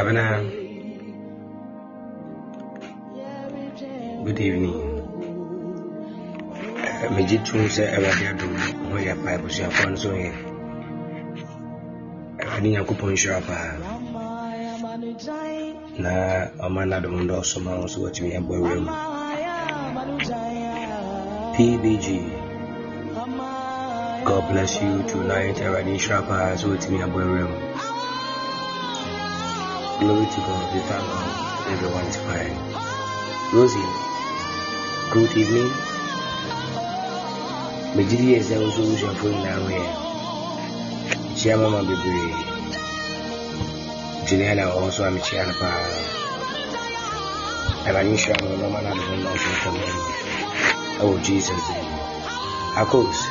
Abana, good evening. Majid Chunse Abadiadu, who your pipe was your console. Adding a coupon shopper. Na Amana Dondo Somos, what me a boy room. PBG. God bless you tonight, Abadi Shopper, so it's me a boy room. Glory to God, we thank God, everyone's fine. Rosie, good evening. Majidi is also your phone now here. Chia Mama Bibri. Juliana also, I'm Chia Pa. And I'm sure I'm not going to come in. Oh, Jesus. Of course,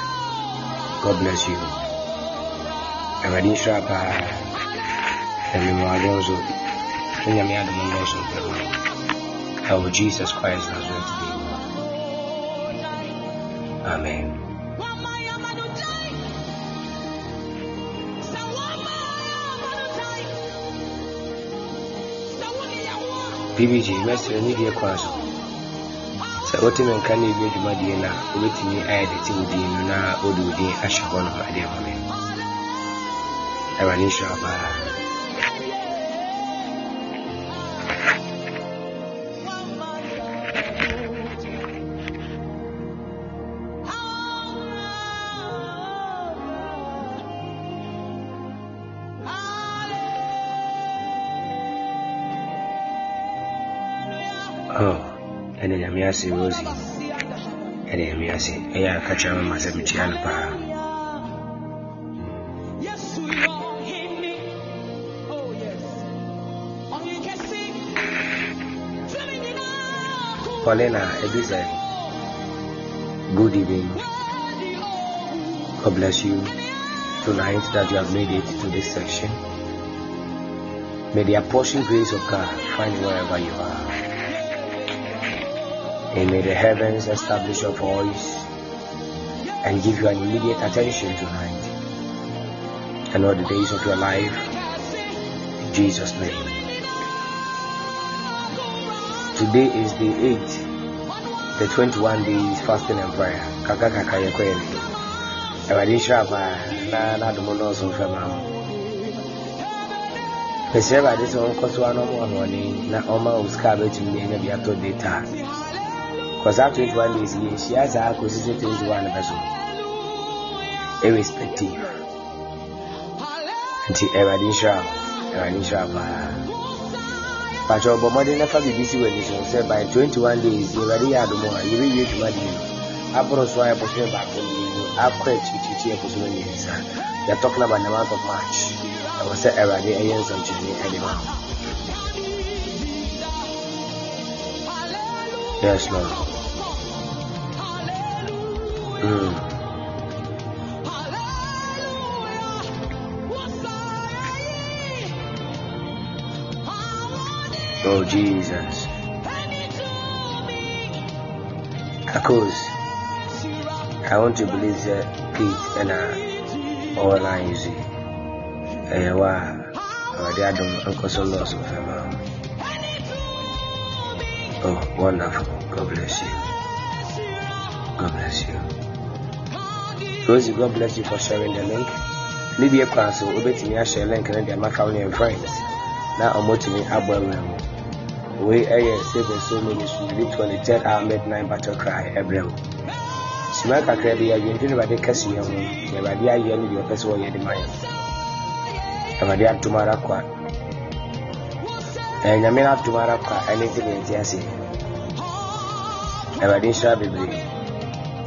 God bless you. And I'm sure Pa. And oh, Jesus Christ has written. Amen. PBG, Master Media Council. So, what can you do to my dear now? With me, I had the team, now, or do the Ashahon of my dear woman. I Rosie, and then we say, I catch a man as a Michigan power. Yes, we all hate me. Oh, yes. Oh, you can see Paulina, a design. Good evening. God bless you tonight that you have made it to this section. May the approaching grace of God find you wherever you are. And may the heavens establish your voice and give you an immediate attention tonight and all the days of your life. In Jesus' name. Today is the 8th, the 21 days fasting and prayer. Kaka because after 21 days, she has her acquisition to 21 person, irrespective. Until ever did sharp. But your body never be busy when it's said by 21 days, you already had more. You really need money. After us, why I put them back on you? After it, you tear for so many years. You're talking about the month of March. I was said ever did a year something anymore. Yes, Lord. Oh, Jesus. Of course, I want to believe that peace and all I use it. And wow, I don't know so lost of her. Oh, wonderful. God bless you. God bless you. Rosie, God bless you for sharing the link. Libya Council, Obetimi, I share link and their Macaulay and friends. Now I'm watching me up well. We are saving so many students when the 3rd hour midnight battle cry every hour. Smaka Krabby, I've been doing about the Cassia, the idea you need your first one in the mind. I'm a dear tomorrow quad. And I may have tomorrow anything in Tiasi. Evadisha Bibri.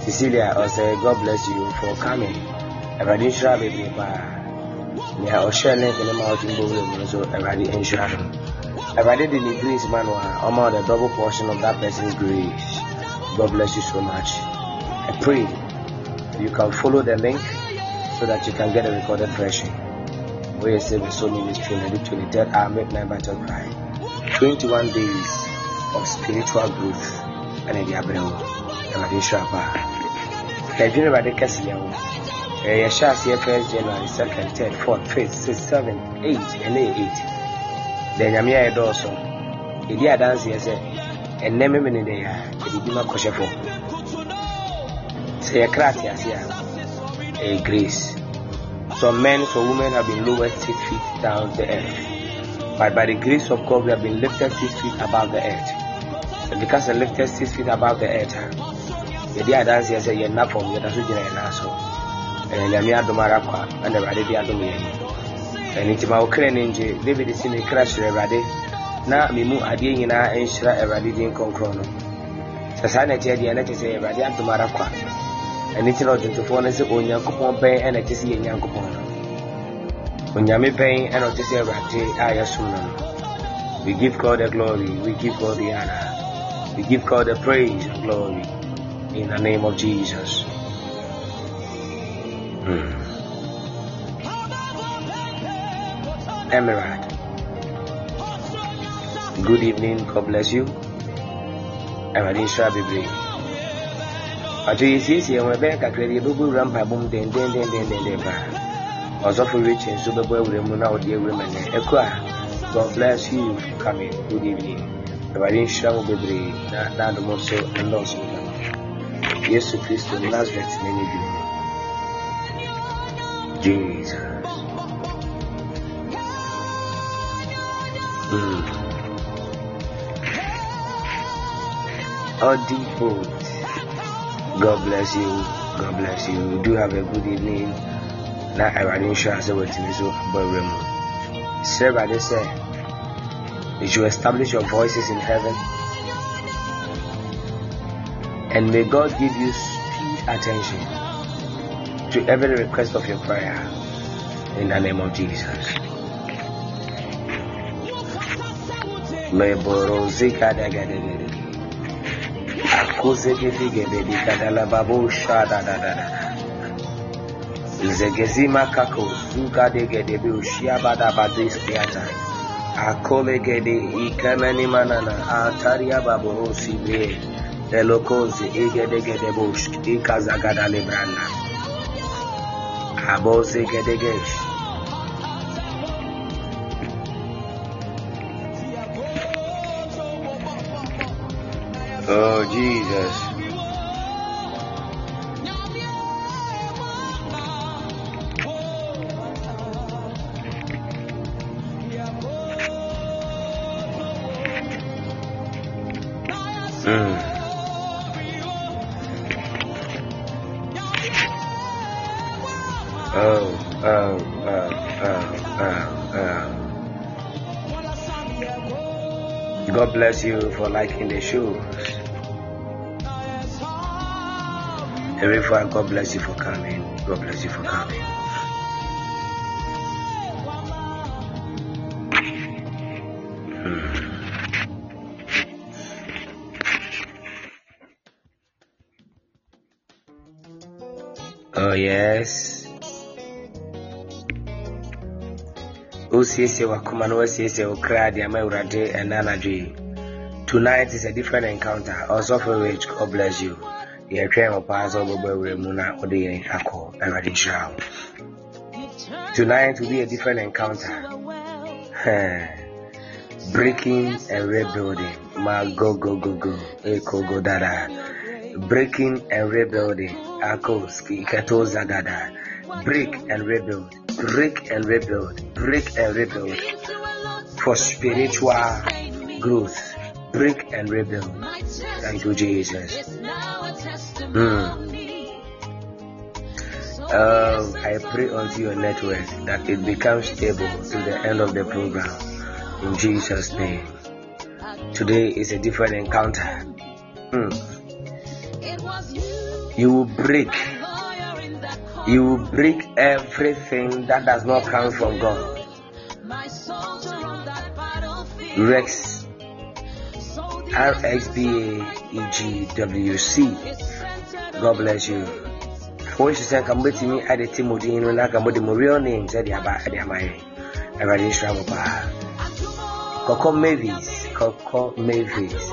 Cecilia, I say, God bless you for coming. Evadisha Bibri, we are sharing the amount in Bowen, so Evadi Insurance. Evadi the grace manual, among the double portion of that person's grace. God bless you so much. I pray you can follow the link so that you can get a recorded version. We are saving so many students in the 23rd hour midnight battle cry. 21 days of spiritual growth and a diablo and a dishrapa. The junior at the Castillo, a Shas here 1st, January 2nd, 3rd, 4th, 5th, 6th, 7th, 8th, and 8th. Denyamia Dosso. Idia dance yes, and name him in the air, the Dima Koshefo. Say a gratias here, a grace. Some men, some women have been lowered 6 feet down the earth, but by the grace of God, we have been lifted 6 feet above the earth. And because I lifted 6 feet above the earth, the Idia dance yes, you're not from your national. And I had the Marapa and the Radia Dominion. And it's my Ukrainian David is in a crash erade. Now, Mimu Adina and Shra Eradian Concrono. Sasana Jedi and it is a Radia to Marapa. And it's not to phone as a Yankupon pay and it is a Yankupon. When Yami pay and it is a Rati Ayasuna. We give God the glory, we give God the honor, we give God the praise and glory in the name of Jesus. Emerald, good evening, God bless you. Emerald Shabi Bray. But you see, see, when Becca created a boo ramp, boom, then, also for reaching super boy with a moon out, dear women. Equa, God bless you for coming. Good evening, Emerald Shabi Bray. Now, the most and also, yes, Christ of Nazareth, many of you. Jesus. God bless you. God bless you. You do have a good evening. Now I will show you what to do. Sir, I say, did you establish your voices in heaven? And may God give you speed attention to every request of your prayer in the name of Jesus. Abose Gedegesh Oh Jesus God bless you for liking the shoes. Every fire, God bless you for coming. God bless you for coming. Oh yes. Tonight is a different encounter. Also for which God bless you. Tonight will be a different encounter. Breaking and rebuilding. My go. Eko go dada. Breaking and rebuilding. Akoski kato zagada. Break and rebuild. Break and rebuild. Break and rebuild. For spiritual growth. Break and rebuild. Thank you, Jesus. I pray unto your network that it becomes stable to the end of the program. In Jesus' name. Today is a different encounter. You will break. You will break everything that does not come from God. Rex RXBAEGWC. God bless you. I want you to say, "Come with me at the Timothy in Luna. Come with the real name. Say the Abba, the Amai. Everybody travel back. Coco Mavis, Coco Mavis.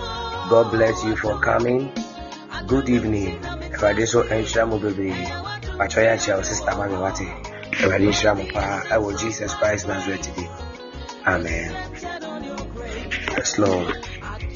God bless you for coming. Good evening. Everybody so enjoy baby." Sister Mammy Wati, I will Jesus Christ Nazareth today. Amen. Yes, Lord. Oh, I do.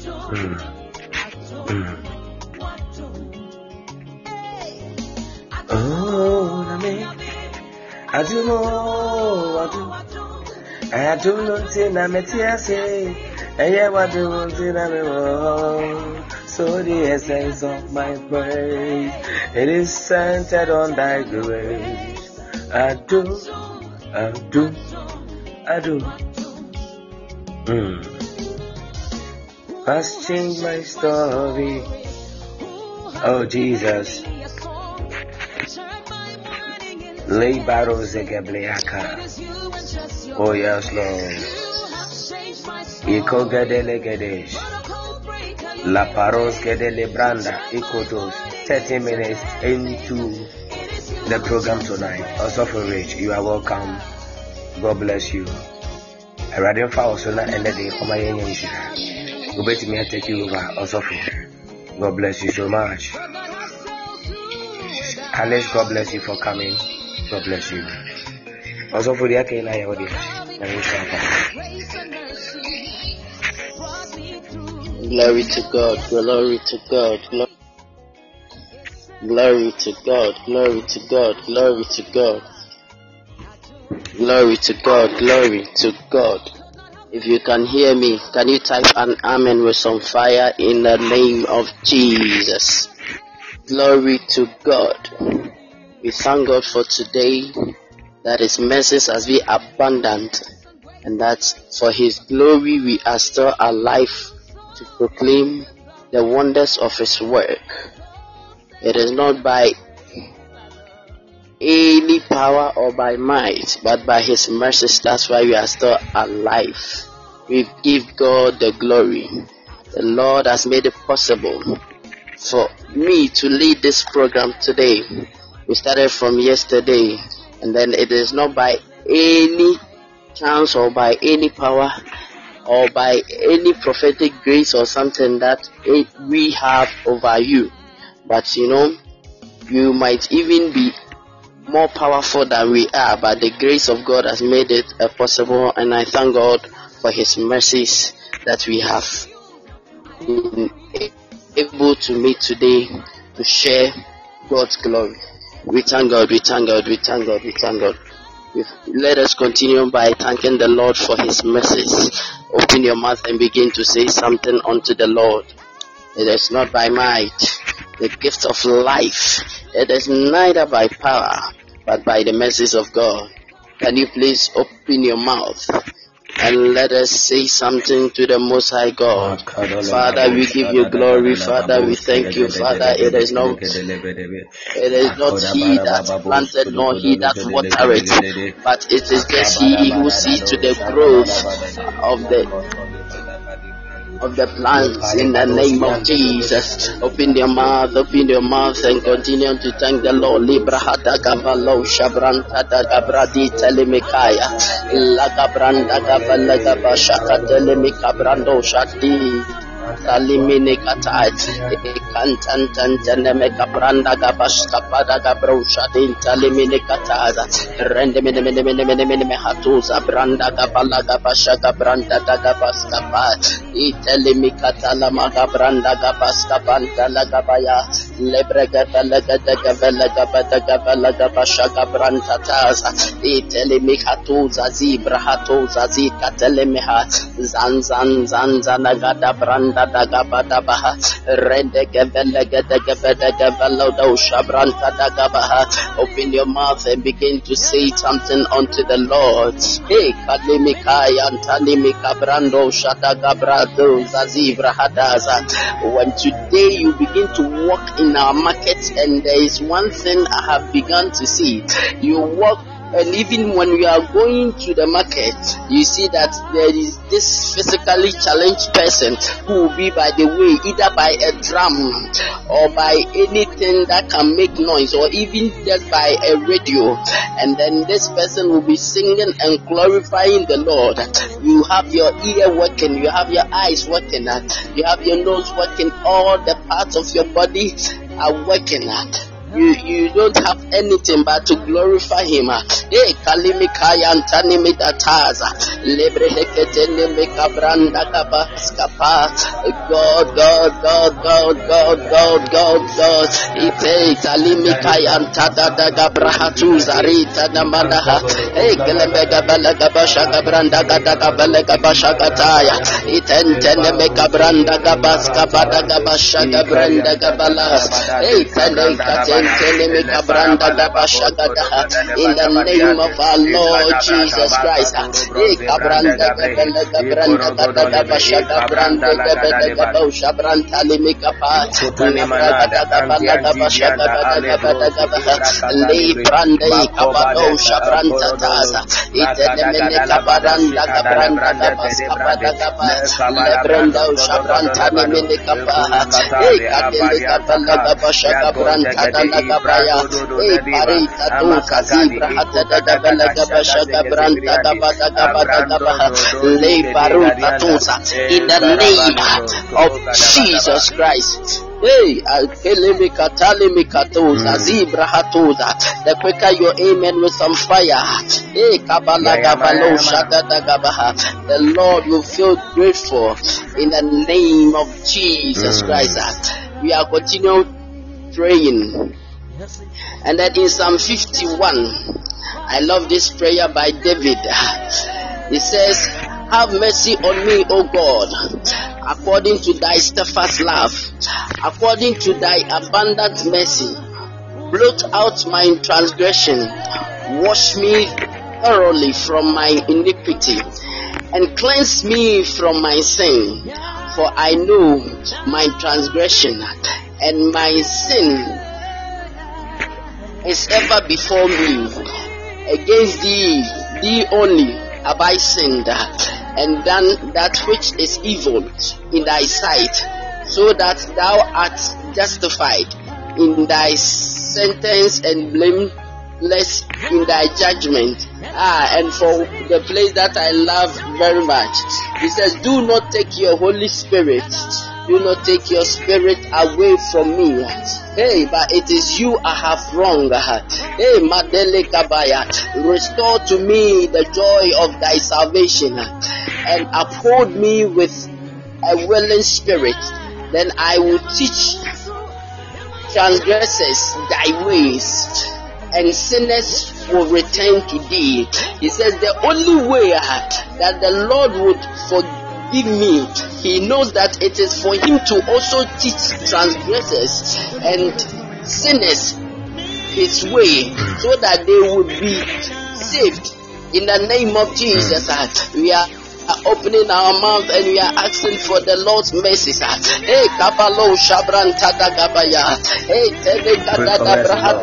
So the essence of my praise, it is centered on thy grace. I do. Has changed my story. Oh Jesus. Lay battles against Bleaka. Oh yes, Lord. Iko gadele gadesh. La Parosca de Lebranda Ecotos, 30 minutes into the program tonight. Also for Rich, you are welcome. God bless you. I rather follow Sona and the day for my energy. Go bet me, I take you over. Also for God bless you so much. Alice, God bless you for coming. God bless you. Also for the Akina audience. Glory to God, glory to God, glory to God, glory to God, glory to God, glory to God, glory to God. If you can hear me, can you type an amen with some fire in the name of Jesus? Glory to God. We thank God for today, that His mercies has been abundant, and that for His glory we are still alive to proclaim the wonders of His work. It is not by any power or by might, but by His mercies. That's why we are still alive. We give God the glory. The Lord has made it possible for me to lead this program today. We started from yesterday, and then it is not by any chance or by any power or by any prophetic grace or something that we have over you. But you know, you might even be more powerful than we are, but the grace of God has made it possible, and I thank God for His mercies that we have been able to meet today to share God's glory. We thank God, we thank God, we thank God, we thank God. Let us continue by thanking the Lord for His mercies. Open your mouth and begin to say something unto the Lord. It is not by might, the gift of life. It is neither by power, but by the mercies of God. Can you please open your mouth and let us say something to the Most High God? Father, we give you glory. Father, we thank you. Father, it is not he that planted, nor he that watered it, but it is just He who sees to the growth of the plants in the name of Jesus. Open your mouth and continue to thank the Lord. Libra hata gavalo shabranta gavadi telemikaya la gabranda gavala gavasha telemikabrando shakti talimine katati kantantantane mekabranda gavashka pada gabro shadin talimine katada rende mene mehatuza branda gavala gavasha gabranda gavaska pat Telemikata la magabranda gabaska banda la gabaya lebregata la gabela gabasha gabranda taza telemikatuza zibra hatuza zikatelemeha zan gada branda gabada baha rende gabela gabada gabela do shabranda gabaha. Open your mouth and begin to say something unto the Lord. Hey, kalimikaya antanimikabrando shada gabrado. When today you begin to walk in our market, and there is one thing I have begun to see, you walk, and even when we are going to the market, you see that there is this physically challenged person who will be by the way, either by a drum or by anything that can make noise, or even just by a radio, and then this person will be singing and glorifying the Lord. You have your ear working, you have your eyes working, you have your nose working, all the parts of your body are working. You don't have anything but to glorify him. Hey, Kalimikaya and Tanimidataza, God. He paid Kalimikaya and Tadagabrahatu Zarita Namadaha, hey, Galabagabashagabrandagabashakataya, it and in the name of our Lord Jesus Christ. In the name of Jesus Christ. Hey, the quicker your amen with some fire. Hey, the Lord will feel grateful in the name of Jesus Christ. We are continuing praying. And then in Psalm 51, I love this prayer by David. He says, have mercy on me, O God, according to thy steadfast love, according to thy abundant mercy. Blot out my transgression, wash me thoroughly from my iniquity, and cleanse me from my sin. For I know my transgression, and my sin is ever before me. Against thee only have I sinned, and done that which is evil in thy sight, so that thou art justified in thy sentence and blameless in thy judgment. And for the place that I love very much, he says, do not take your Holy Spirit. Do not take your spirit away from me. Hey, but it is you I have wronged. Hey, Madele Kabaya, restore to me the joy of thy salvation, and uphold me with a willing spirit. Then I will teach transgressors thy ways, and sinners will return to thee. He says the only way that the Lord would forgive me, he knows that it is for him to also teach transgressors and sinners his way, so that they would be saved. In the name of Jesus, we are opening our mouth and we are asking for the Lord's mercy. Hey, Kabalo Shabran Tadagabaya. Hey, Tadagabaya.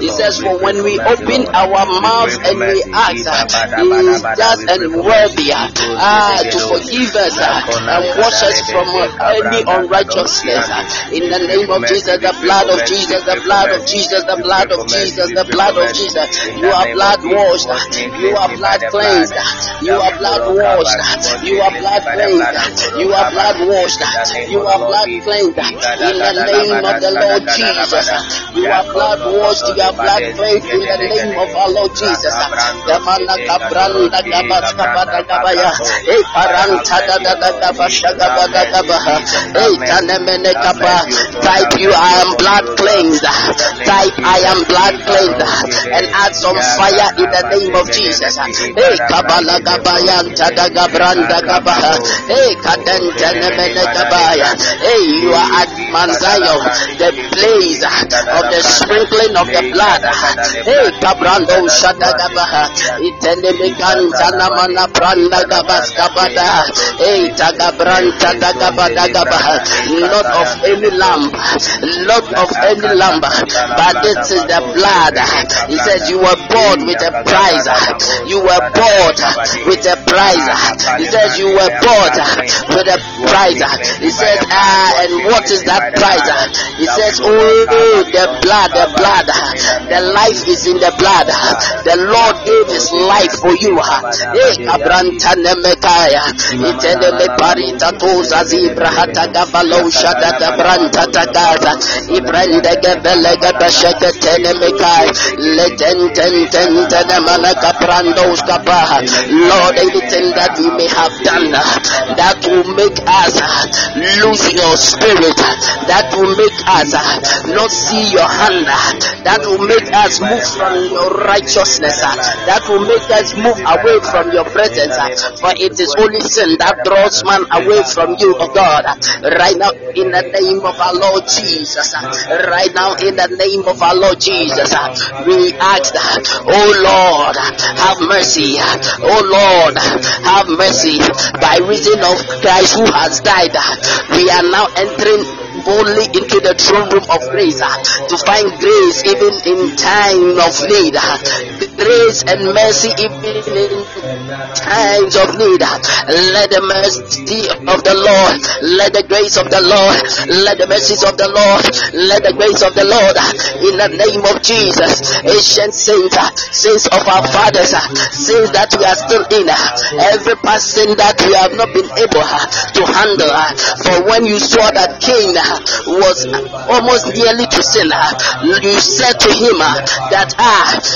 He says, for when we open our mouth and we ask, he is just and worthy to forgive us and wash us from any unrighteousness. In the name of Jesus, the blood of Jesus, the blood of Jesus, the blood of Jesus, the blood of Jesus. You are blood washed, you are blood cleansed, you are blood washed, you are blood cleansed, you are blood washed, you are blood cleansed. In the name of the Lord Jesus, you are blood washed, you are blood cleansed. In the name of our Lord Jesus, the Manakabranda Gabaya, a Paranta Gabashagabadabaha, a Tanemenekaba. Type, you I am blood cleansed. Type, I am blood cleansed, and add some fire in the name of Jesus. Hey, Kabala Gabaya. Hey, you are at Mount Zion, the place of the sprinkling of the blood. Hey, Kabrando Shadagabaha, Itenemikan Tanamana Branda Gabaskabada, hey, Tagabranta Dagabadagabaha, not of any lamb, not of any lamb, but this is the blood. He says, you were bought with a price, you were bought with a price. He says you were bought with a price. He said, and what is that price? He says, oh, the blood. The life is in the blood. The Lord gave His life for you. Lord, anything that we may have done that will make us lose your spirit, that will make us not see your hand, that will make us move from your righteousness, that will make us move away from your presence, for it is only sin that draws man away from you, O God. Right now, in the name of our Lord Jesus, right now, in the name of our Lord Jesus, we ask that, oh Lord, have mercy, oh Lord, have mercy. By reason of Christ who has died, we are now entering boldly into the throne room of grace to find grace even in time of need, grace and mercy even in times of need. Let the mercy of the Lord, let the grace of the Lord, let the mercies of the Lord, let the grace of the Lord, in the name of Jesus. Ancient saints, saints of our fathers, saints that we are still in, every person that we have not been able to handle, for when you saw that Cain was almost nearly to sin, you said to him that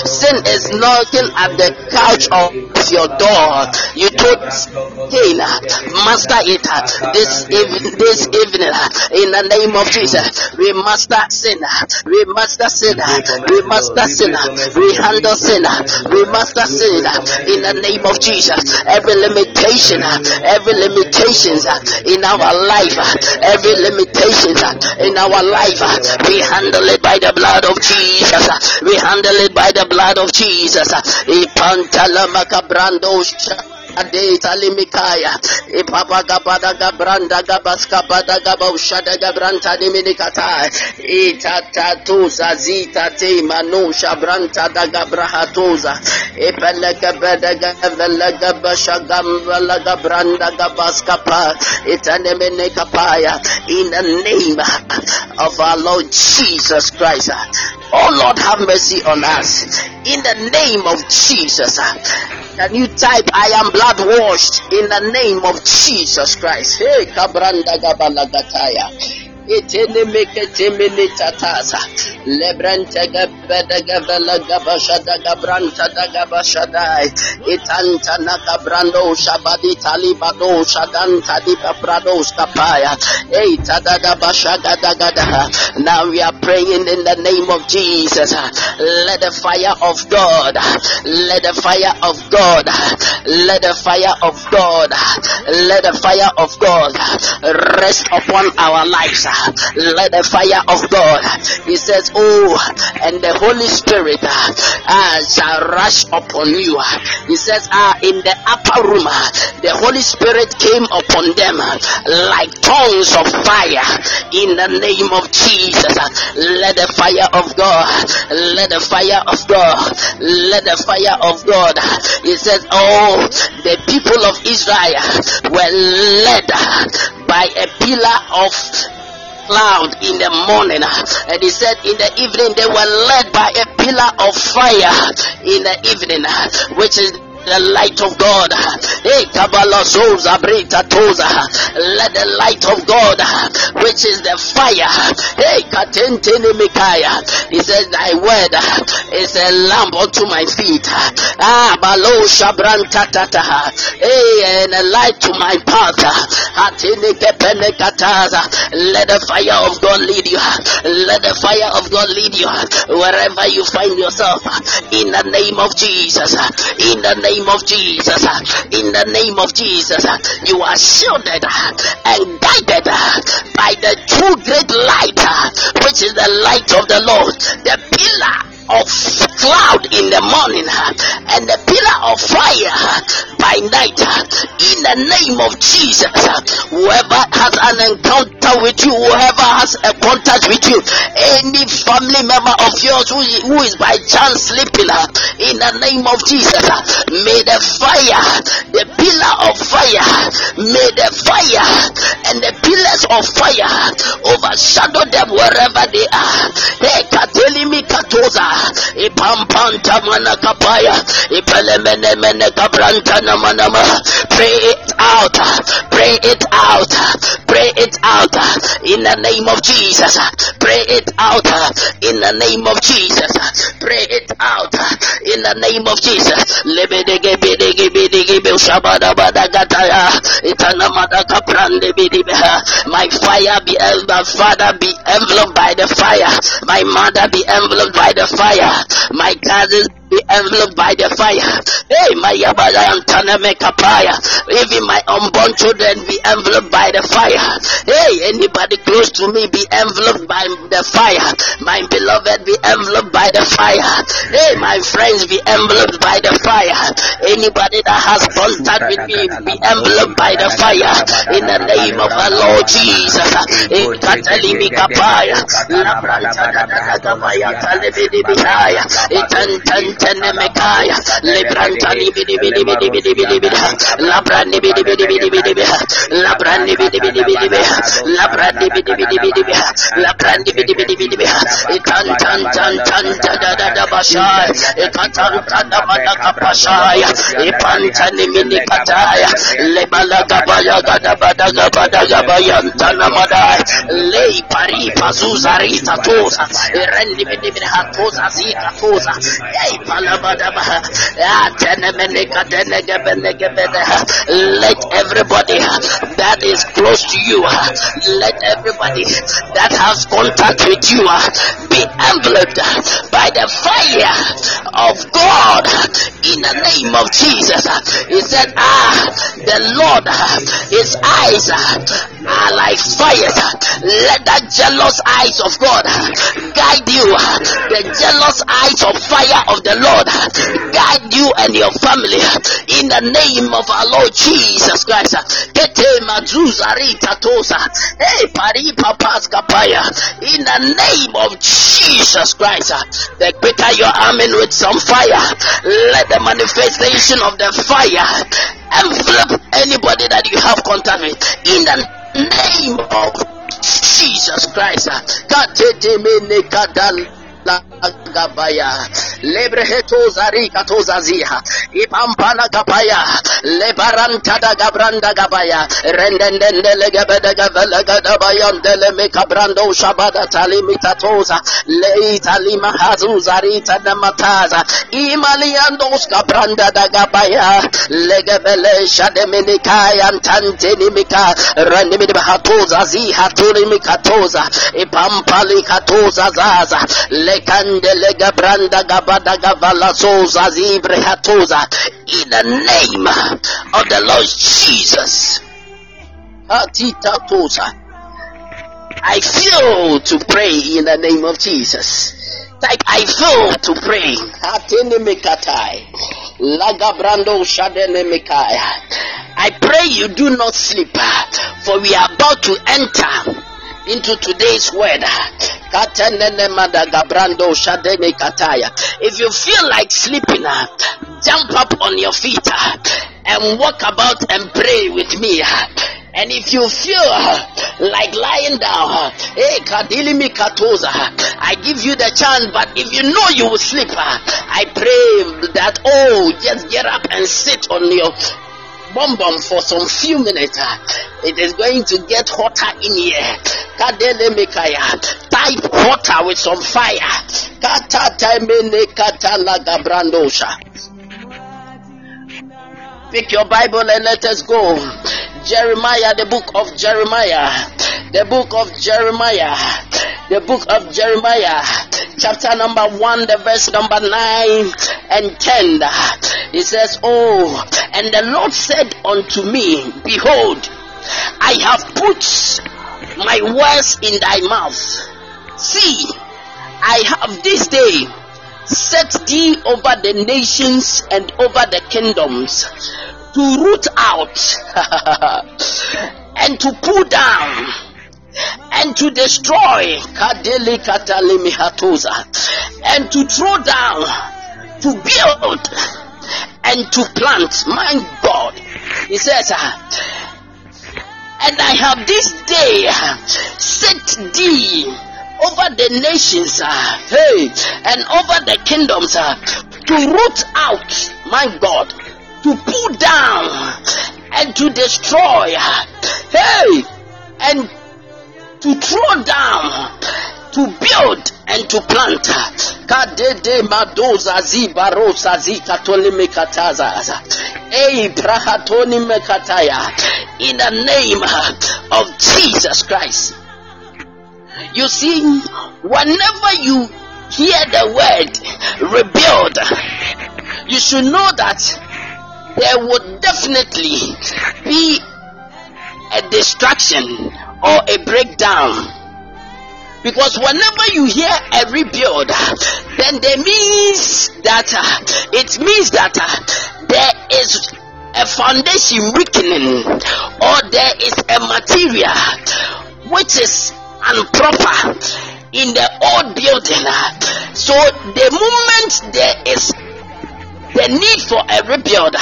sin is knocking at the couch of your door. You told Cain, master it this evening in the name of Jesus. We master sin, we master sin, we master sin, we handle sin, we master sin in the name of Jesus. Every limitations in our life, every limitation in our life, we handle it by the blood of Jesus. We handle it by the blood of Jesus. In the name of our Lord Jesus Christ, oh Lord, have mercy on us. In the name of Jesus. Can you type, I am blood washed in the name of Jesus Christ? Hey, Kabranda Gabalagataya. Itene meketemele tatasa. Lebranta gabada gavala gabashada gabranta gabashadai. Itanta nakabrando shabadi talibado shadanta dipabrado skapaya. Hey, tada bashada gada. Now we are praying in the name of Jesus. Let the fire of God, let the fire of God, let the fire of God, let the fire of God rest upon our lives. Let the fire of God, He says, oh, and the Holy Spirit shall rush upon you. He says, in the upper room, the Holy Spirit came upon them like tongues of fire in the name of Jesus. Let the fire of God, let the fire of God, let the fire of God. He says, oh, the people of Israel were led by a pillar of cloud in the morning, and He said in the evening they were led by a pillar of fire in the evening, which is the light of God. Let the light of God, which is the fire, He says, thy word is a lamp unto my feet, and a light to my path. Let the fire of God lead you, let the fire of God lead you wherever you find yourself, in the name of Jesus, in the name of Jesus, in the name of Jesus. You are shielded and guided by the true great light, which is the light of the Lord, the pillar of cloud in the morning and the pillar of fire by night. In the name of Jesus, whoever has an encounter with you, whoever has a contact with you, any family member of yours who is by chance sleeping, in the name of Jesus, may the fire, the pillar of fire, may the fire and the pillars of fire overshadow them wherever they are. Hey, Katelimi Katoza, Ipampanta Manakapaya, Ipelemene Menekabranta Namanama. Pray it out, pray it out, pray it out in the name of Jesus. Pray it out in the name of Jesus. Pray it out in the name of Jesus. Lebedege bedege bedege beshabada badagataya itanamada kaprande bedibeha. My fire be enveloped, my father be enveloped by the fire. My mother be enveloped by the fire. My cousins be enveloped by the fire. Hey, my Yabala and Taname Kapaya. Even my unborn children be enveloped by the fire. Hey, anybody close to me be enveloped by the fire. My beloved be enveloped by the fire. Hey, my friends be enveloped by the fire. Anybody that has contact with me be enveloped by the fire. In the name of the Lord Jesus. In Katalimi Kapaya. Tenemekaya, Lebrantani bidibidibidibidibidibida, Labrani bidibidibidibidibida, Labrani bidibidibidibida, Labrani bidibidibidibida, Labrani bidibidibidibida, Ikantantantantantantantantabashaya, Ikantantantabashaya, Ipantani minikataya, Lebalagabaya gadabadagabadagabayantanamada, Leipari pazuzari tatosa, Erendi bidibidhatosa zikatosa, let everybody that is close to you, let everybody that has contact with you be enveloped by the fire of God in the name of Jesus. He said, the Lord, his eyes are like fire. Let the jealous eyes of God guide you. The jealous eyes of fire of the Lord guide you and your family in the name of our Lord Jesus Christ. In the name of Jesus Christ, the quicker you are arming with some fire, let the manifestation of the fire envelop anybody that you have contact with in the name of Jesus Christ. Gabaya Lebreheto Zarika Tozaziha Ipampana Gabaya Lebaranta da Gabranda Gabaya Rendendende Legabeda Gabaya Delemeka Brando Shabada Talimitosa Leita Lima Hazuzarita Namataza Imaliandos Gabranda da Gabaya Legabele Shademenika and Tantinimica Rendimihatoza Ziha Turimikatoza Ipampali Katoza Zaza Candelega branda gabada gavala soza zibre hatoza in the name of the Lord Jesus. Hatita toza. I feel to pray in the name of Jesus. Like I feel to pray. Hatene mekatai. Laga brando shadene mekaya. I pray you do not sleep, for we are about to enter into today's word. If you feel like sleeping, jump up on your feet and walk about and pray with me. And if you feel like lying down, I give you the chance, but if you know you will sleep, I pray that, just get up and sit on your bum for some few minutes. It is going to get hotter in here. Type hotter with some fire. Pick your Bible and let us go. Jeremiah, the book of Jeremiah. The book of Jeremiah. The book of Jeremiah. Chapter number 1, the verse number 9 and 10. It says, and the Lord said unto me, behold, I have put my words in thy mouth. See, I have this day set thee over the nations and over the kingdoms, to root out and to pull down and to destroy, and to throw down, to build and to plant. My God, he says, and I have this day set thee over the nations, hey, and over the kingdoms, to root out, my God, to pull down and to destroy, hey, and to throw down, to build and to plant. In the name of Jesus Christ. You see, whenever you hear the word rebuild, you should know that there would definitely be a distraction or a breakdown. Because whenever you hear a rebuild, then it means that there is a foundation weakening, or there is a material which is improper in the old building. So the moment there is the need for a rebuild,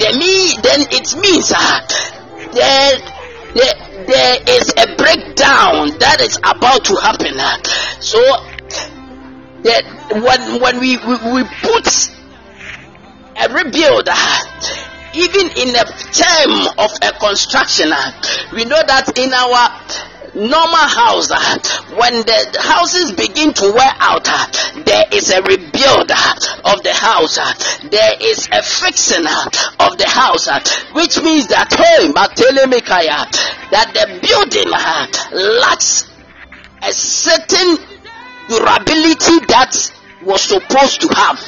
then it means that there is a breakdown that is about to happen. So that when we put a rebuild, even in the term of a construction, we know that in our normal house, when the houses begin to wear out, there is a rebuild of the house. There is a fixing of the house, which means that, hey, that the building lacks a certain durability that was supposed to have.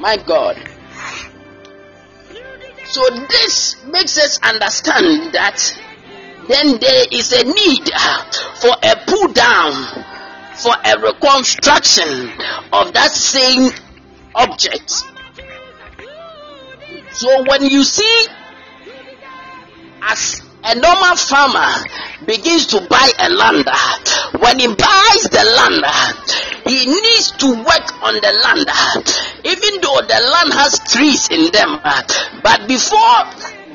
My God. So this makes us understand that then there is a need for a pull down, for a reconstruction of that same object. So when you see as a normal farmer begins to buy a land, when he buys the land, he needs to work on the land, even though the land has trees in them. But before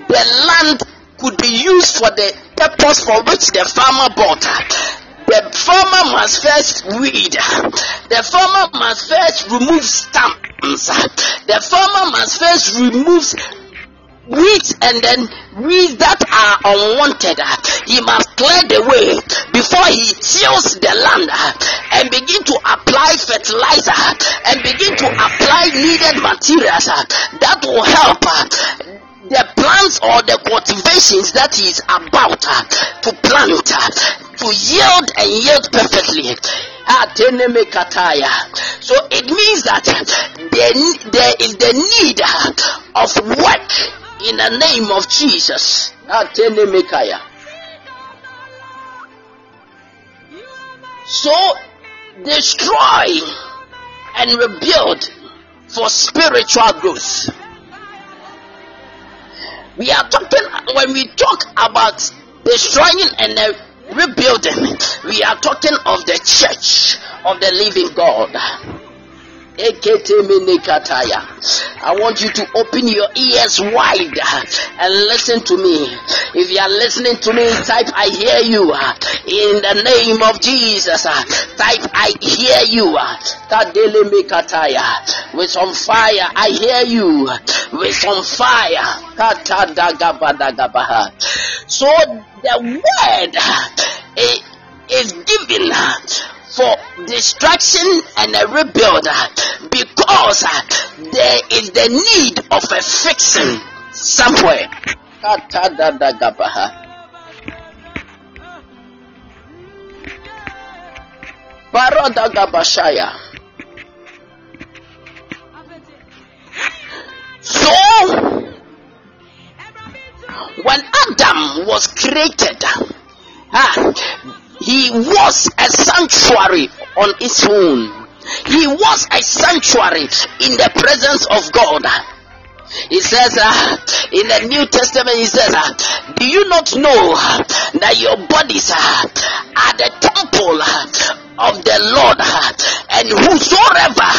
the land could be used for the purpose for which the farmer bought, the farmer must first weed, the farmer must first remove stumps, the farmer must first remove weeds, and then weeds that are unwanted. He must clear the way before he tills the land and begin to apply fertilizer and begin to apply needed materials that will help the plants or the cultivations that he is about to plant to yield and yield perfectly. So it means that there is the need of work. In the name of Jesus. So destroy and rebuild for spiritual growth. We are talking, when we talk about destroying and rebuilding, we are talking of the church of the living God. I want you to open your ears wide and listen to me. If you are listening to me, type I hear you in the name of Jesus. Type I hear you with some fire. I hear you with some fire. So the word is given for destruction and a rebuild, because there is the need of a fixing somewhere. So when Adam was created, he was a sanctuary on his own. He was a sanctuary in the presence of God. He says in the New Testament, he says, do you not know that your bodies are the temple of the Lord, and whosoever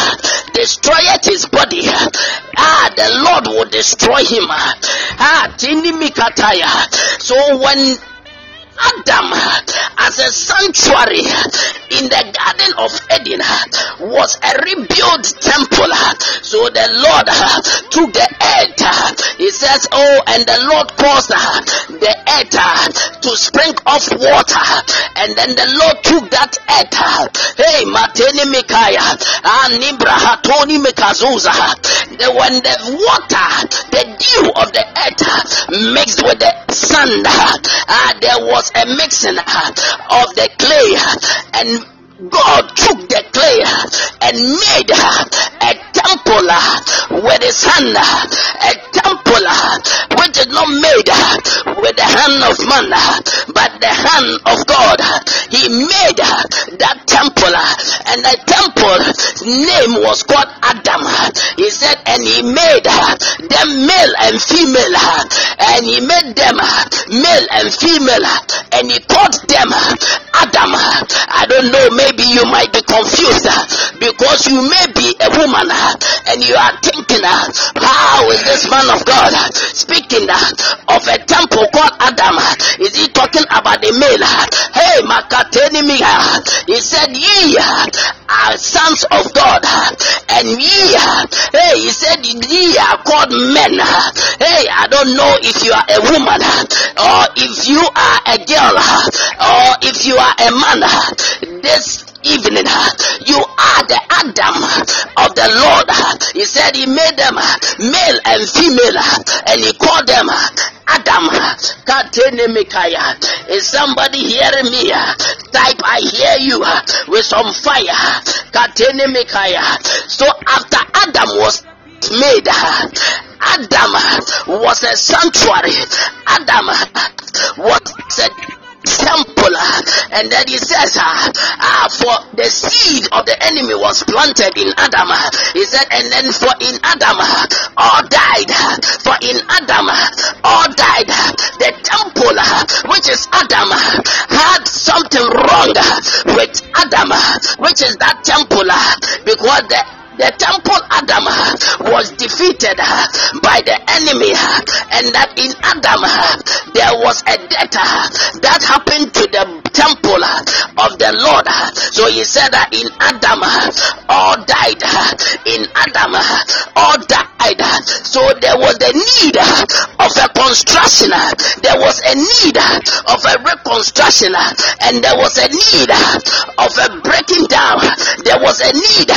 destroyeth his body, the Lord will destroy him. So when Adam, as a sanctuary in the Garden of Eden, was a rebuilt temple. So the Lord took the earth. He says, oh, and the Lord caused the earth to spring off water. And then the Lord took that earth. Hey, Mateni Mikaya, Nibrahatoni Mikazuza. When the water, the dew of the earth mixed with the sand, there was a mixing of the clay, and God took the clay and made a temple with his hand, a temple which is not made with the hand of man, but the hand of God. He made that temple, and the temple's name was called Adam. He said, and he made them male and female, and he made them male and female, and he called them Adam. I don't know, maybe you might be confused because you may be a woman and you are thinking, how is this man of God speaking of a temple called Adam? Is he talking about the male? Hey, Makateni Miha, he said, ye are sons of God, and ye, hey, he said, ye are called men. Hey, I don't know if you are a woman, or if you are a girl, or if you are a man. This evening, you are the Adam of the Lord. He said he made them male and female, and he called them Adam. Is somebody hearing me? Type, I hear you, with some fire. So after Adam was made, Adam was a sanctuary. Adam was a temple, and then he says, for the seed of the enemy was planted in Adam. He said, and then for in Adam all died. For in Adam all died. The temple, which is Adam, had something wrong with Adam, which is that temple, because the temple Adam was defeated by the enemy, and that in Adam there was a death that happened to the temple of the Lord. So he said that in Adam all died. In Adam all died. So there was the need of a construction. There was a need of a reconstruction, and there was a need of a breaking down. There was a need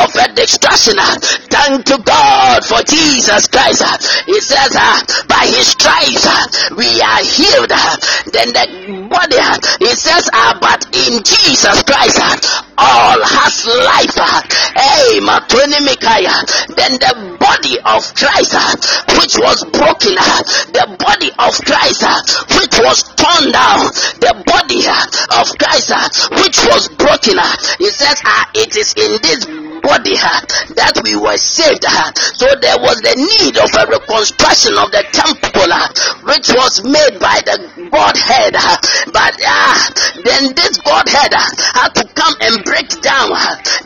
of a destruction. Thank you, God, for Jesus Christ. He says, by his stripes we are healed. Then the body, he says, but in Jesus Christ all has life. Hey, then the body of Christ which was broken, the body of Christ which was torn down, the body of Christ which was broken, he says, it is in this body that we were saved. So there was the need of a reconstruction of the temple which was made by the Godhead, but then this Godhead had to come and break down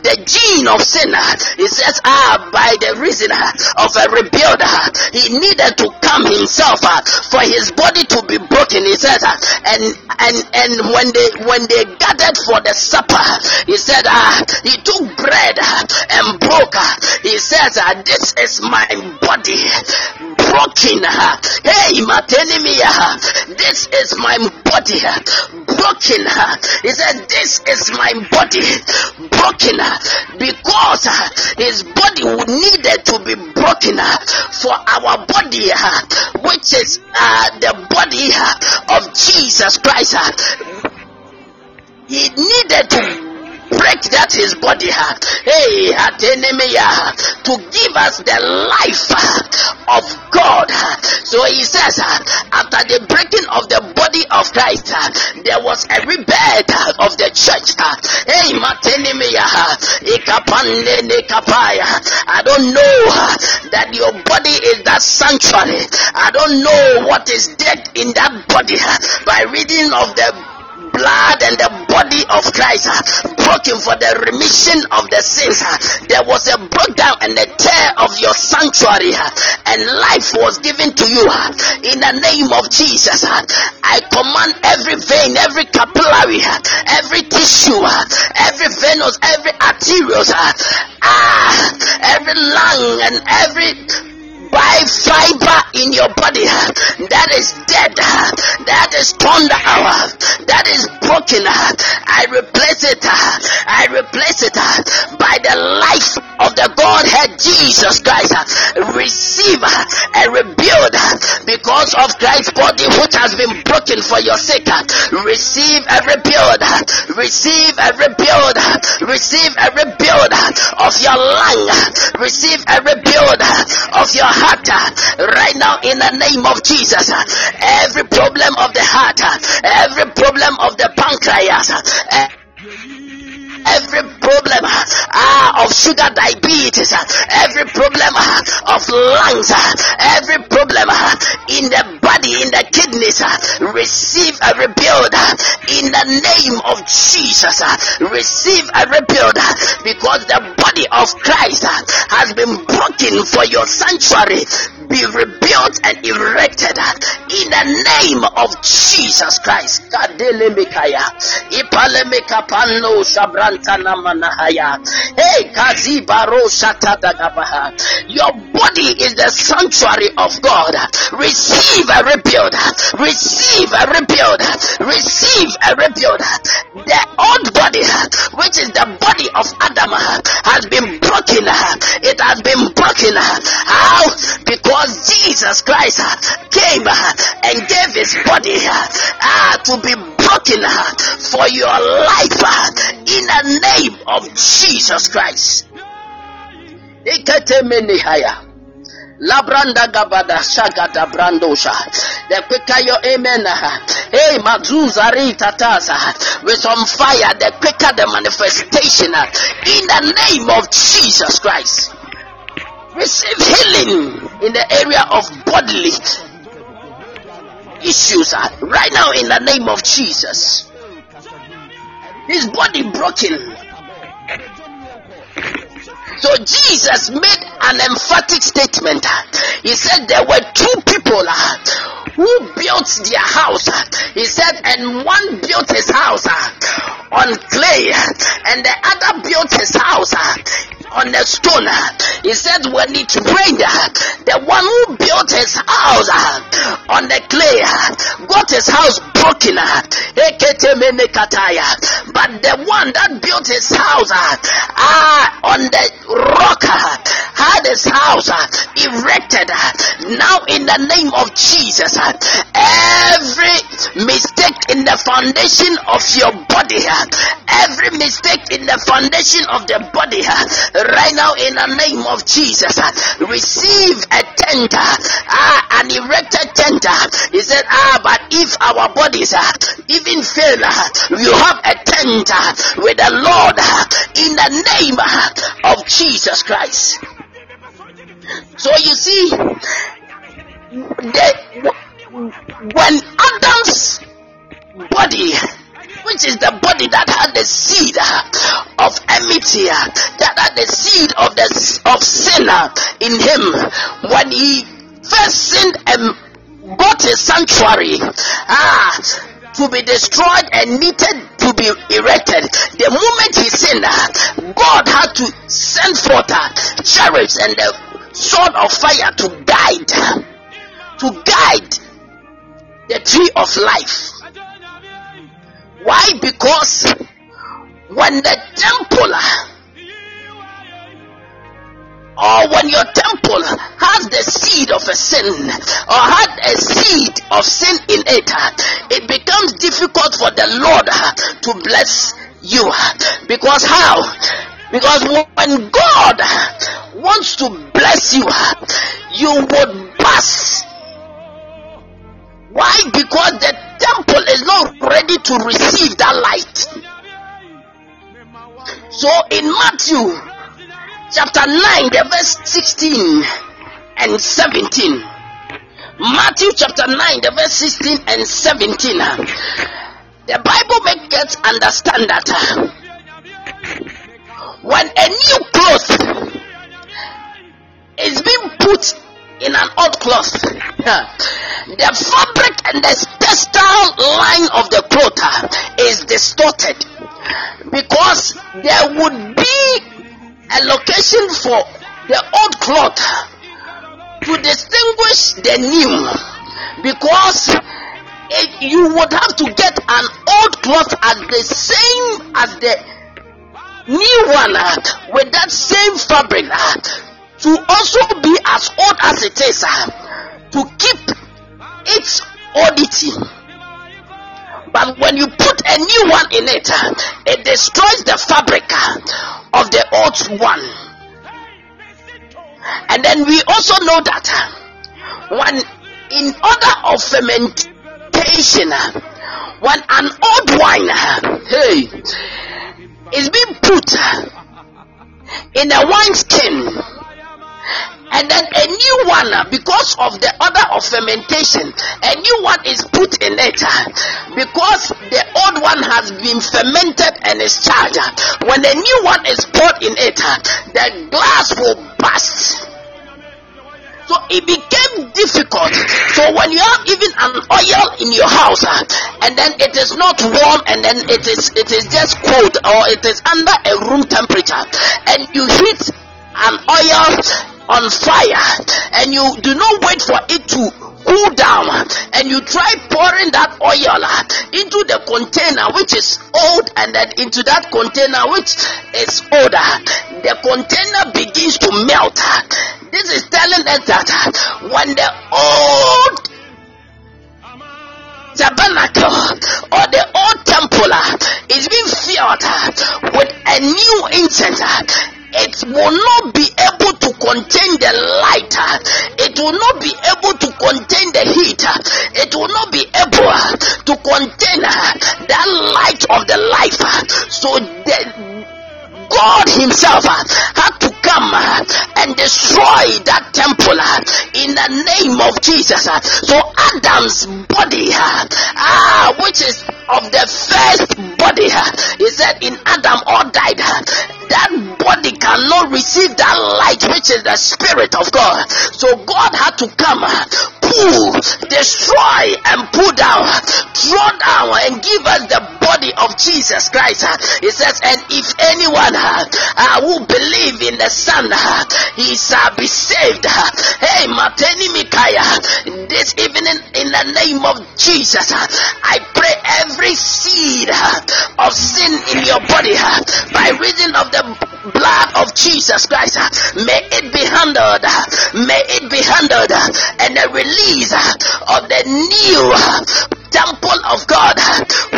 the gene of sin. He says, by the reason of a rebuild, he needed to come himself for his body to be broken. He says, and when they gathered for the supper, he said, he took bread and broke. He says, this is my body broken. Hey, Matenimia, this is my body broken. He said, this is my body broken, because his body needed to be broken for our body, which is the body of Jesus Christ. He needed to break that his body, hey, to give us the life of God. So he says, after the breaking of the body of Christ, there was a rebirth of the church. Hey, I don't know that your body is that sanctuary. I don't know what is dead in that body by reading of the blood and the body of Christ broken for the remission of the sins. There was a breakdown and a tear of your sanctuary, and life was given to you in the name of Jesus. I command every vein, every capillary, every tissue, every venous, every arterioles, every lung, and every by fiber in your body that is dead, that is torn down, that is broken, I replace it, by the life of the Godhead Jesus Christ. Receive and rebuild because of Christ's body which has been broken for your sake. Receive and rebuild, receive and rebuild of your lung, receive and rebuild of your heart right now in the name of Jesus. Every problem of the heart, every problem of the pancreas, every problem of sugar diabetes, every problem of lungs, every problem in the body, in the kidneys, receive a rebuild in the name of Jesus. Receive a rebuild because the body of Christ has been broken for your sanctuary. Be rebuilt and erected in the name of Jesus Christ. Your body is the sanctuary of God. Receive a rebuild. The old body, which is the body of Adam, has been broken. It has been broken. How? Because Jesus Christ came and gave his body to be broken for your life in the name of Jesus Christ. The quicker your amen, hey Mazuzari Tatasa, with some fire, the quicker the manifestation in the name of Jesus Christ. Receive healing in the area of bodily issues right now in the name of Jesus. His body broken. So Jesus made an emphatic statement. He said there were two people who built their house. He said, and one built his house on clay, and the other built his house on the stone. He said when it rained, the one who built his house on the clay got his house broken, but the one that built his house on the rock had his house erected. Now in the name of Jesus, every mistake in the foundation of your body, every mistake in the foundation of the body right now in the name of Jesus, receive a tent, an erected tent. He said, but if our bodies even fail, you have a tent with the Lord in the name of Jesus Christ. So you see, when Adam's body, which is the body that had the seed of enmity, that had the seed of the of sin in him, when he first sinned and got his sanctuary to be destroyed and needed to be erected, the moment he sinned, God had to send forth chariots and the sword of fire to guide the tree of life. Why? Because when the temple your temple has the seed of a sin or had a seed of sin in it, it becomes difficult for the Lord to bless you. Because how? Because when God wants to bless you, you would pass. Why? Because the temple is not ready to receive that light. So in Matthew chapter 9, the verse 16 and 17. Matthew chapter 9, the verse 16 and 17. The Bible makes us understand that when a new cloth is being put in an old cloth, the fabric and the textile line of the cloth is distorted, because there would be a location for the old cloth to distinguish the new, because you would have to get an old cloth as the same as the new one, with that same fabric, to also be as old as it is, to keep its oddity. But when you put a new one in it, it destroys the fabric of the old one. And then we also know that when, in order of fermentation, when an old wine is being put in a wine skin, and then a new one, because of the order of fermentation, a new one is put in it, because the old one has been fermented and is charred. When a new one is poured in it, the glass will burst. So it became difficult. So when you have even an oil in your house, and then it is not warm, and then it is just cold, or it is under a room temperature, and you heat an oil on fire, and you do not wait for it to cool down, and you try pouring that oil into the container which is old, and then into that container which is older, the container begins to melt. This is telling us that when the old tabernacle or the old temple is being filled with a new incense, it will not be able to contain the light. It will not be able to contain the heat. It will not be able to contain the light of the life. So God himself had to come and destroy that temple in the name of Jesus. So Adam's body, which is of the first body, he said, in Adam all died. That body cannot receive that light, which is the Spirit of God. So God had to come, pull, destroy, and pull down, throw down, and give us the body of Jesus Christ. He says, and if anyone who believe in the Son, he shall be saved. Hey, Mateni Mikaya, this evening, in the name of Jesus, I pray every seed of sin in your body, by reason of the blood of Jesus Christ, may it be handled, and the release of the new temple of God,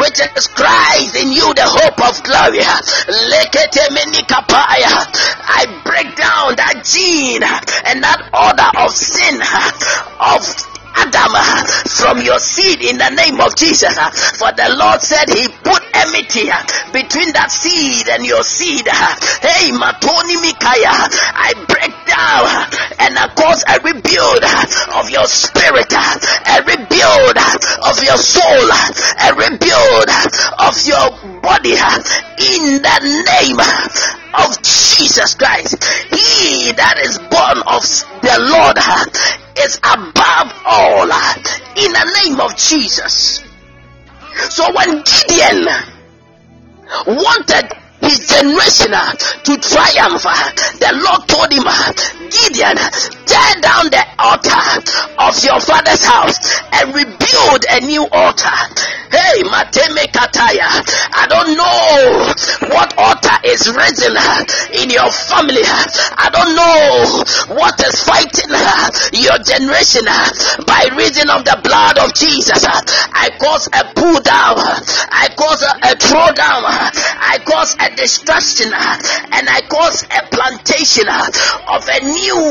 which is Christ in you, the hope of glory. I break down that gene and that order of sin of Adam from your seed in the name of Jesus, for the Lord said he put enmity between that seed and your seed. Hey, Matoni Mikaya, I break down and I cause a rebuild of your spirit, a rebuild of your soul, a rebuild of your body in the name of Jesus Christ. He that is born of the Lord is above all, in the name of Jesus. So when Gideon wanted his generation to triumph, the Lord told him, Gideon, tear down the altar of your father's house and rebuild a new altar. Hey, Mateme Kataya, I don't know what altar is risen in your family. I don't know what is fighting your generation. By reason of the blood of Jesus, I cause a pull down, I cause a throw down, I I cause a destruction and I cause a plantation of a new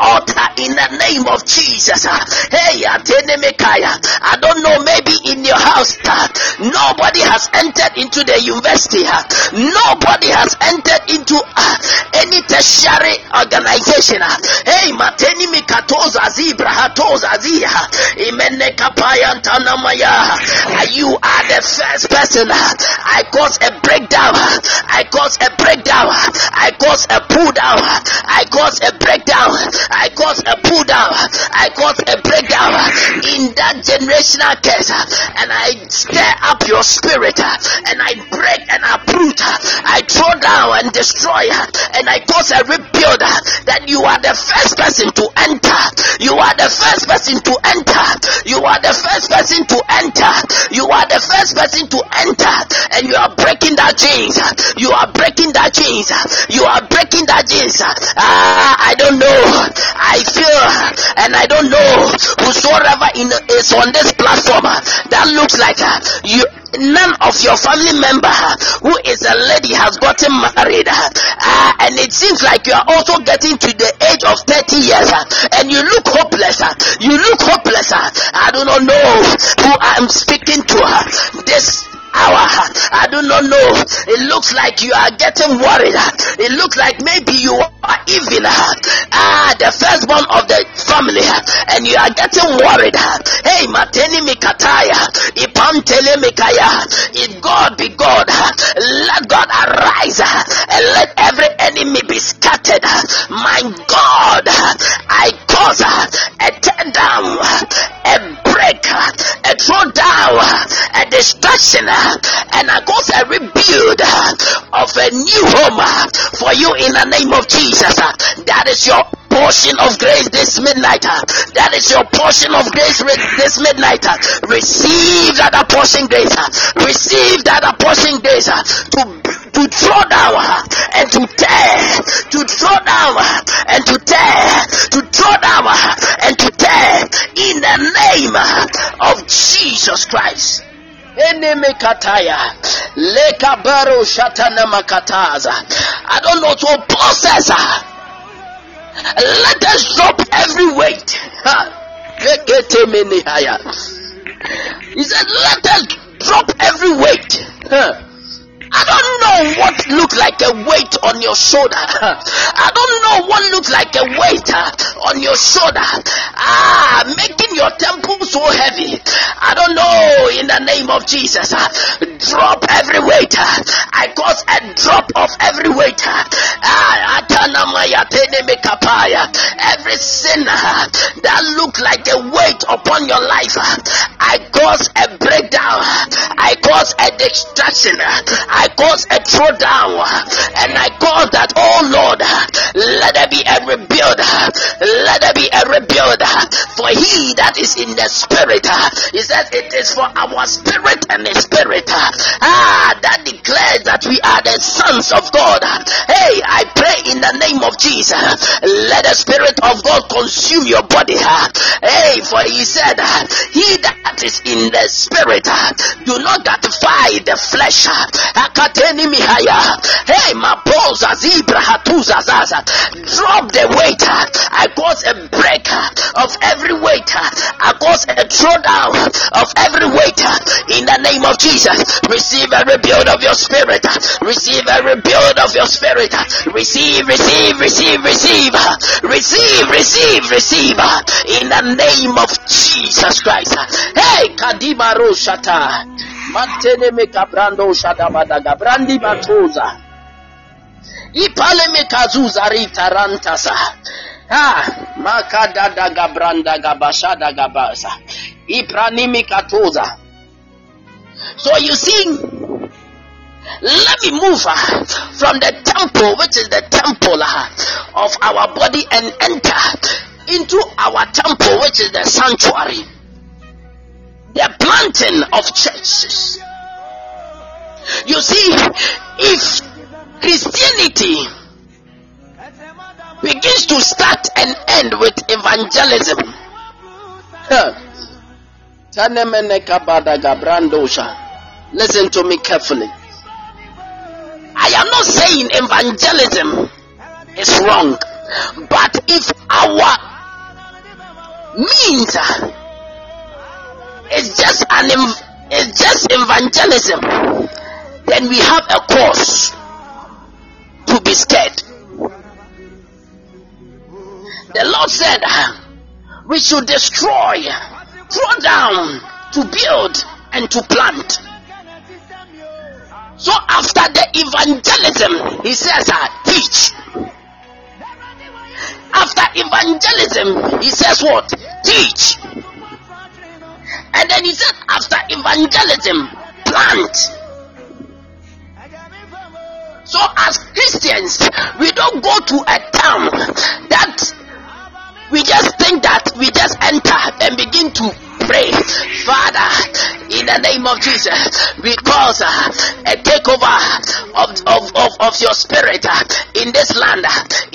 altar in the name of Jesus. Hey, I don't know, maybe in your house nobody has entered into the university, nobody has entered into any tertiary organization. Hey, mateni mikatoza zibra hatoza zia imene kapayan tanamaya. You are the first person. I cause a breakdown. I cause a breakdown. I cause a pull down. I cause a breakdown. I cause a pull down. I cause a breakdown in that generational case, and I stir up your spirit, and I break and uproot. I throw down and destroy, and I cause a rebuild. That you are the first person to enter. You are the first person to enter. You are the first person to enter. You are the first person to enter, and you are breaking that chains. You are breaking that chains. You are breaking that chains. I don't know. I feel, and I don't know whosoever is on this platform that looks like you. None of your family member who is a lady has gotten married, and it seems like you are also getting to the age of 30 years, and you look hopeless. You look hopeless. I do not know who I'm speaking to this hour. I do not know. It looks like you are getting worried. It looks like maybe you are even the firstborn of the family, and you are getting worried. Hey, mateni mikataya, ipam tele mikaya. If God be God, let God arise and let every enemy be scattered. My God, I cause a tear down, a break, a throw down, a destruction, and I cause a rebuild of a new home for you in the name of Jesus. That is your portion of grace this midnight. That is your portion of grace this midnight. Receive that apportion grace. Receive that apportion grace to throw down and to tear. To throw down and to tear. To throw down and to tear. In the name of Jesus Christ. I don't know to process. Let us drop every weight. He said, let us drop every weight. I don't know what looked like a weight on your shoulder. I don't know what looked like a weight on your shoulder. Making your temple so heavy. I don't know, in the name of Jesus. Drop every weight. I cause a drop of every weight. Every sin that looked like a weight upon your life. I cause a breakdown. I cause a destruction. I cause a throwdown, and I call that, oh Lord, let there be a rebuild, let there be a rebuild, for he that is in the spirit, he says it is for our spirit and the spirit, that declares that we are the sons of God. Hey, I pray in the name of Jesus, let the Spirit of God consume your body. Hey, for he said, he that is in the spirit, do not gratify the flesh. Akateni mihaya. Hey, my balls are zebra hatuza zaza. Drop the weight. I cause a break of every weight. I cause a throwdown of every weight. In the name of Jesus, receive a rebuild of your spirit. Receive a rebuild of your spirit. Receive, receive, receive, receive. Receive, receive, receive. In the name of Jesus Christ. Hey, kadima roshata. Matene me kabrando shadabada gabrandi matoza. Ipale me kazuza ritarantasa. Ha, makada da gabranda gabasha da gabasa. Ipranimi katoza. So you see, let me move from the temple, which is the temple of our body, and enter into our temple, which is the sanctuary. The planting of churches. You see, if Christianity begins to start and end with evangelism, listen to me carefully. I am not saying evangelism is wrong, but if our means is just evangelism, then we have a cause to be scared. The Lord said we should destroy, throw down, to build and to plant. So after the evangelism, he says teach. After evangelism, he says what? Teach. And then he said after evangelism, plant. So as Christians, we don't go to a town that we just think that we just enter and begin to pray, Father, in the name of Jesus, because a takeover of your spirit in this land,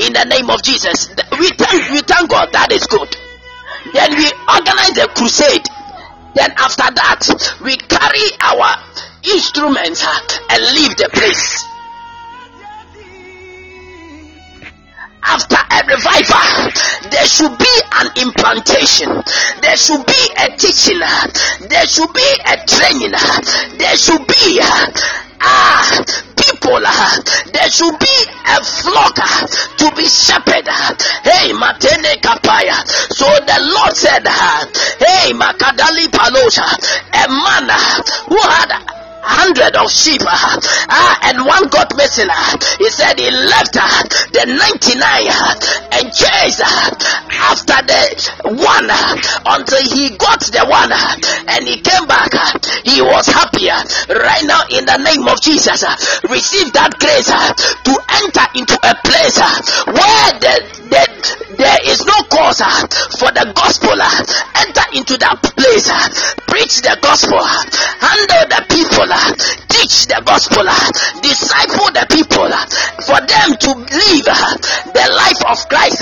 in the name of Jesus. We thank God, that is good. Then we organize a crusade. Then after that, we carry our instruments and leave the place. After a revival, there should be an implantation, there should be a teaching, there should be a training, there should be people, there should be a flock to be shepherded. Hey, Matene Kapaya. So the Lord said, hey, Makadali Palosha, a man who had 100 of sheep and one got missing. He said he left the 99 and chased after the one until he got the one, and he came back. He was happier. Right now, in the name of Jesus, receive that grace to enter into a place where there is no cause for the gospel. Enter into that place, preach the gospel, handle the people, teach the gospel, disciple the people, for them to live the life of Christ,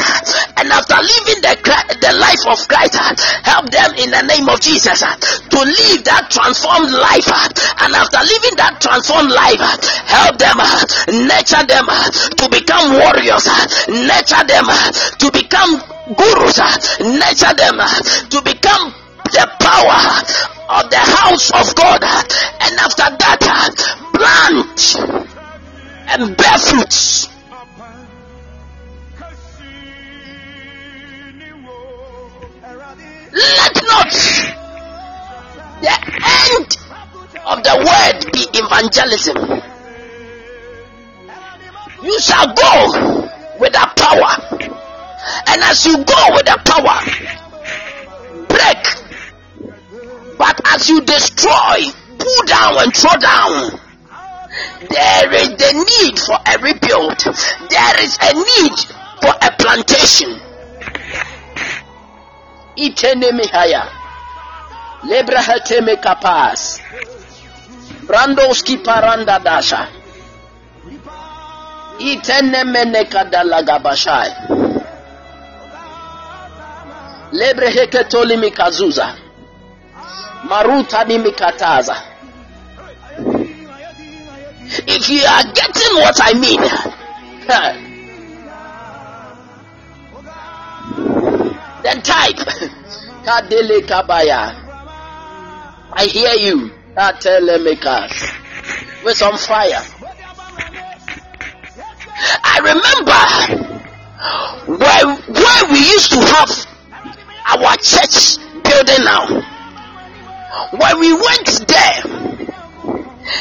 and after living the life of Christ, help them in the name of Jesus to live that transformed life, and after living that transformed life, help them, nurture them to become warriors, nurture them to become gurus, nurture them to become the power of the house of God, and after that plant and bear fruits. Let not the end of the word be evangelism. You shall go with the power, and as you go with the power, break. But as you destroy, pull down and throw down, there is the need for a rebuild. There is a need for a plantation. Itenemi haya, lebrahateme kapas, brandoski paranda dasha, iteneme nekadalagabashai, lebreheketolimi kazuza. Maruta ni mikataza. If you are getting what I mean, then type Kadele Kabaya. I hear you. Telemakers with some fire. I remember where we used to have our church building now. When we went there,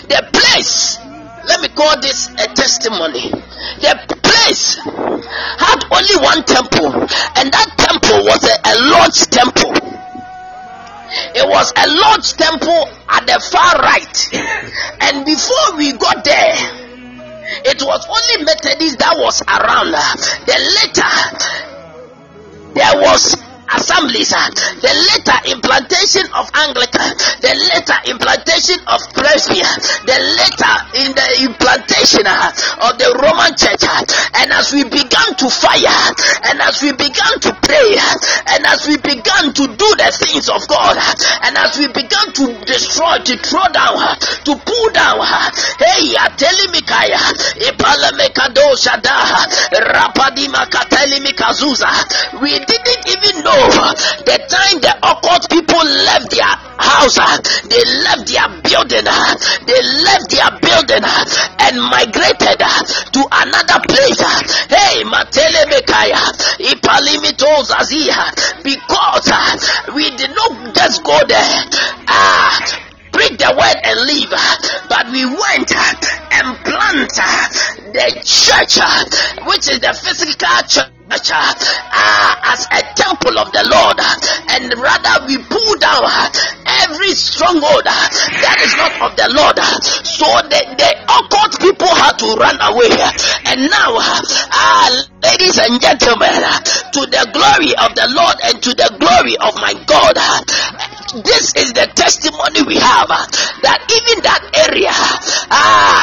the place, let me call this a testimony, the place had only one temple, and that temple was a large temple. It was a large temple at the far right, and before we got there, it was only Methodist that was around. Then later, there was assemblies, the later implantation of Anglican, the later implantation of Presbyterian, the later in the implantation of the Roman Church. And as we began to fire, and as we began to pray, and as we began to do the things of God, and as we began to destroy, to throw down, to pull down, hey, Telemikaya, Ipalamekado Shada, Rapadima Katelimikazuza. We didn't even know the time the occult people left their house, they left their building, and migrated to another place. Hey, Matelemekaya, Ipalimitozazia, because we did not just go there. Preach the word and leave, but we went and planted the church, which is the physical church, as a temple of the Lord, and rather we pull down every stronghold that is not of the Lord. So the occult people had to run away, and now, ladies and gentlemen, to the glory of the Lord and to the glory of my God, this is the testimony we have, that even that area,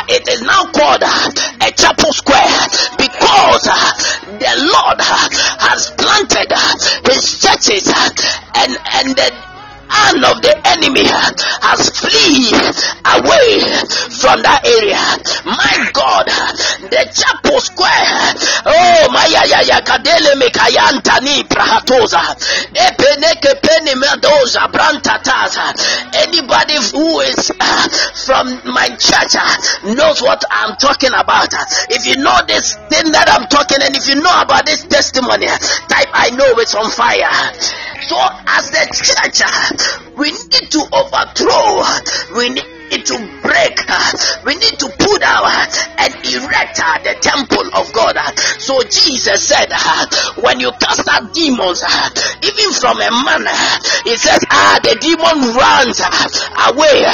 it is now called a chapel square, because the Lord has planted his churches, and the hand of the enemy has flee away from that area. My God, the chapel square, oh my ya kadele mekayanta ni prahatoza epeneke peni medoza brantataza. Anybody who is from my church knows what I'm talking about. If you know this thing that I'm talking, and if you know about this testimony, type I know it's on fire. So as the church, we need to overthrow, we need to break, we need to put out and erect the temple of God. So Jesus said, when you cast out demons, even from a man, he says, the demon runs away.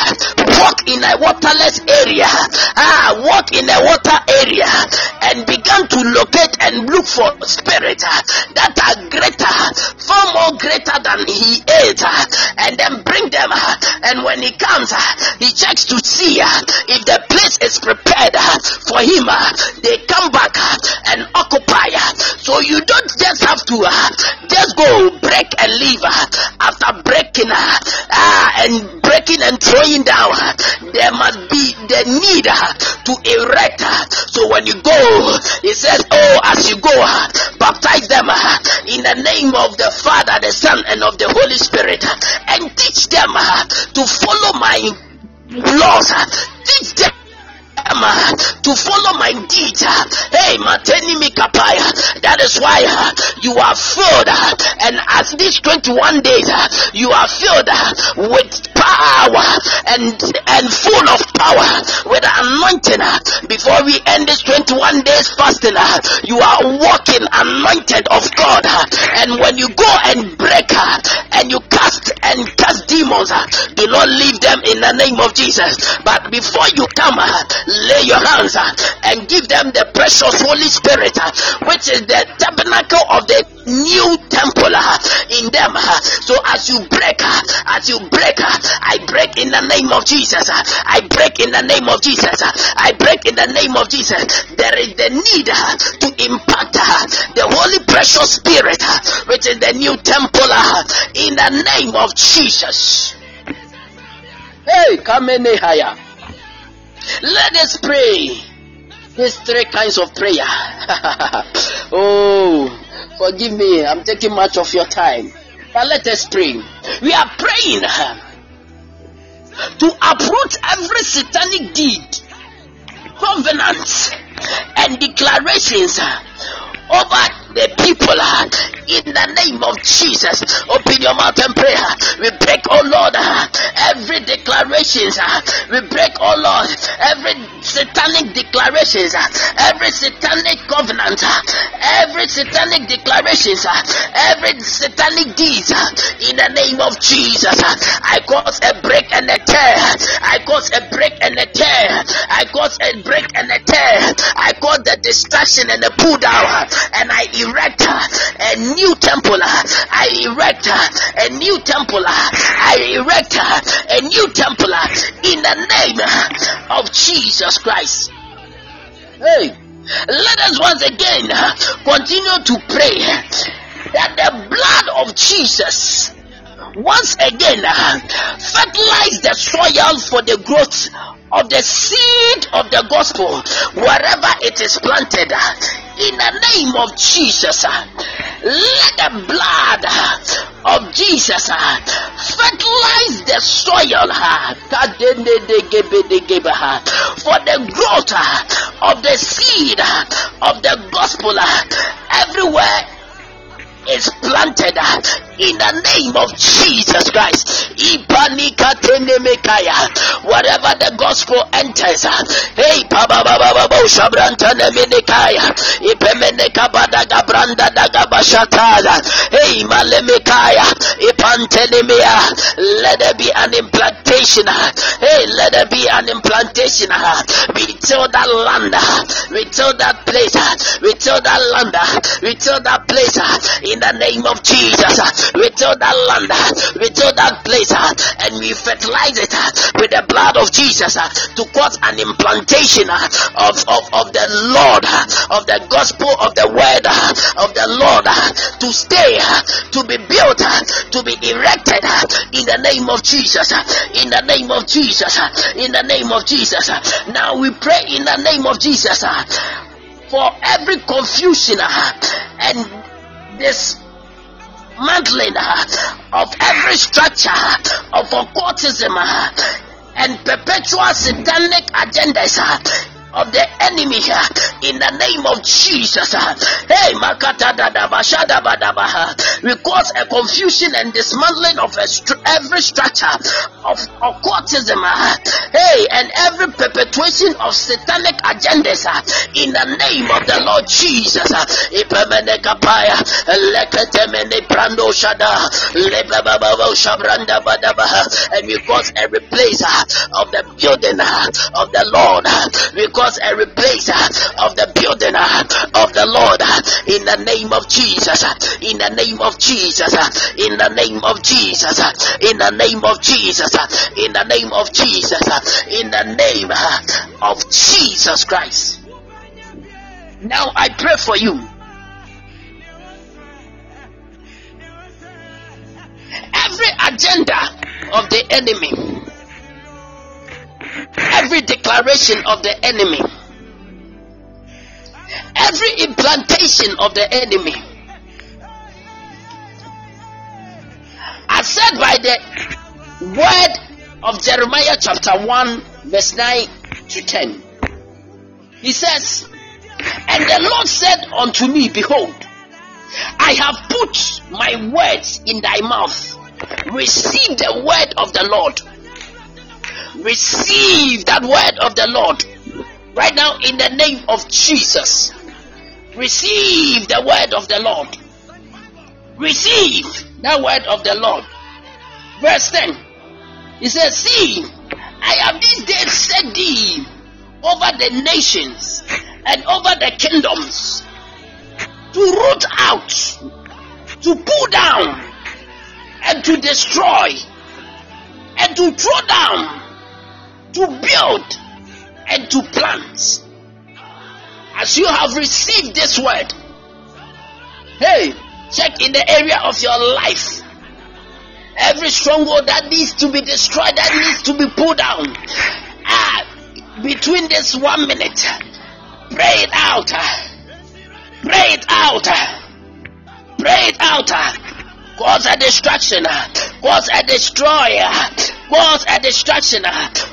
Walk in a waterless area, and began to locate and look for spirits that are greater, far more greater than he is, and then bring them. And when he comes, he checks to see if the place is prepared for him. They come back and occupy. So you don't just have to just go break and leave. After breaking and breaking and throwing down, there must be the need to erect. So when you go, it says, oh, as you go, baptize them in the name of the Father, the Son, and of the Holy Spirit, and teach them to follow my laws. Teach them to follow my deeds. Hey, Mateni Mikapaya. That is why you are filled, and at these 21 days you are filled with power and full of power with anointing. Before we end this 21 days fasting, you are walking anointed of God. And when you go and break and you cast demons, do not leave them in the name of Jesus. But before you come, lay your hands and give them the precious Holy Spirit, which is the tabernacle of the new temple in them. So as you break, I break in the name of Jesus. There is the need to impact the Holy Precious Spirit, which is the new temple in the name of Jesus. Hey, come in higher. Let us pray these three kinds of prayer. Oh, forgive me, I'm taking much of your time. But let us pray. We are praying to uproot every satanic deed, covenants, and declarations over the people in the name of Jesus. Open your mouth and pray. We break, oh Lord, every declarations. We break, oh Lord, every satanic declarations, every satanic covenant, every satanic declarations, every satanic deeds in the name of Jesus. I cause a break and a tear. I cause a break and a tear. I cause the destruction destruction and the pull down, and I erect a new temple. I erect a new temple. I erect a new temple in the name of Jesus Christ. Hey, let us once again continue to pray that the blood of Jesus once again fertilize the soil for the growth of the seed of the gospel wherever it is planted. In the name of Jesus, let the blood of Jesus fertilize the soil for the growth of the seed of the gospel everywhere is planted in the name of Jesus Christ. Wherever the gospel enters, hey, let there be an implantation. Hey, let there be an implantation. We tell that land, we tell that place, we tell that land, we tell that place. In the name of Jesus, we till that land, we till that place, and we fertilize it with the blood of Jesus to cause an implantation of the Lord, of the gospel, of the word of the Lord, to stay, to be built, to be erected in the name of Jesus, in the name of Jesus, in the name of Jesus. Now we pray in the name of Jesus for every confusion and this dismantling of every structure of occultism and perpetual satanic agendas of the enemy in the name of Jesus. Hey, Makata Dadaba Shadaba Dabaha, we cause a confusion and dismantling of every structure of occultism, hey, and every perpetuation of satanic agendas in the name of the Lord Jesus. Ipemene kapaya leketemene prando shada lebababa shabranda badabaha, and we cause a replacer of the building of the Lord. We cause a replacer of the building of the Lord in the name of Jesus, in the name of Jesus, in the name of Jesus, in the name of Jesus, in the name of Jesus, in the name of Jesus Christ. Now I pray for you. Every agenda of the enemy, every declaration of the enemy, every implantation of the enemy, as said by the word of Jeremiah chapter 1 verse 9 to 10, he says, and the Lord said unto me, behold, I have put my words in thy mouth. Receive the word of the Lord. Receive that word of the Lord right now in the name of Jesus. Receive the word of the Lord. Receive that word of the Lord. Verse 10, he says, see, I have this day set thee over the nations and over the kingdoms, to root out, to pull down, and to destroy, and to throw down, to build, and to plant. As you have received this word, hey, check in the area of your life. Every stronghold that needs to be destroyed, that needs to be pulled down, between this 1 minute, pray it out, pray it out, pray it out. Cause a destruction, cause a destroyer, cause a destruction,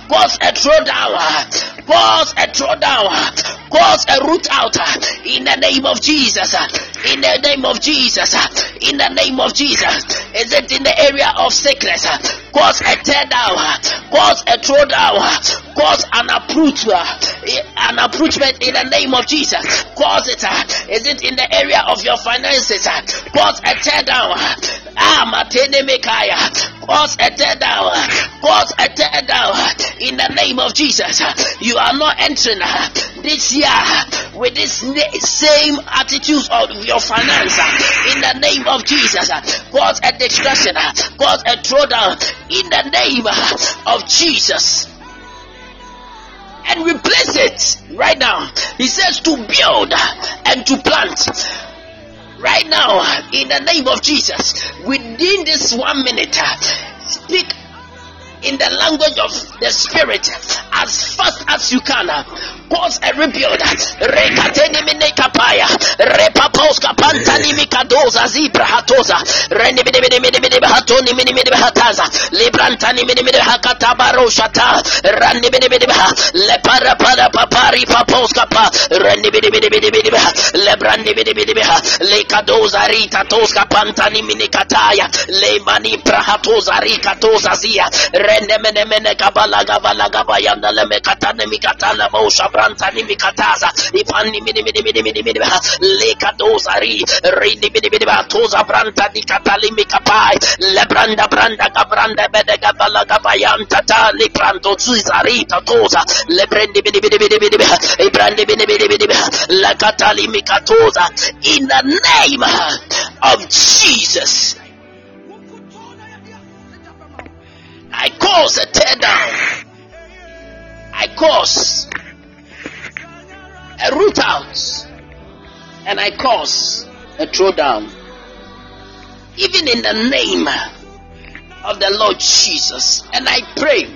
cause a throwdown, cause a throwdown, cause a root out in the name of Jesus, in the name of Jesus, in the name of Jesus. Is it in the area of sickness? Cause a tear down, cause a throwdown, cause an approachment in the name of Jesus. Cause it. Is it in the area of your finances? Cause a tear down. Cause a tear down, cause a tear down in the name of Jesus. You are not entering this year with this same attitude of your finance in the name of Jesus. Cause a destruction, cause a throwdown in the name of Jesus. And replace it right now. He says to build and to plant. Right now, in the name of Jesus, within this 1 minute, speak in the language of the Spirit as fast as you can. Cause a rebuild. Rekatene kapaya. Repapos kapanta nimikadoza zibrahatoza. Renibidibidibidibidibhatoni minibidibhataza. Librantani minibidibhakatabaroshata. Ranibidibidibha. Leparapapari papos kapa. Renibidibidibidibha. Lebrandibidibidibha. Lekadoza ritatos kapanta niminikataya. Lemani prahatoza rikatoza zia. Renemene kabalagaba yanda leme katane mikatala mausha branta nimikataza ipani mini lekadozari rindi mini toza branta nikatali mikapai lebranda branda kabranda bede kabalagaba yanta tali pranto zari tatoza lebrendi mini ibrandi mini lekatali mikatoza. In the name of Jesus, I cause a tear down. I cause a root out. And I cause a throwdown. Even in the name of the Lord Jesus. And I pray,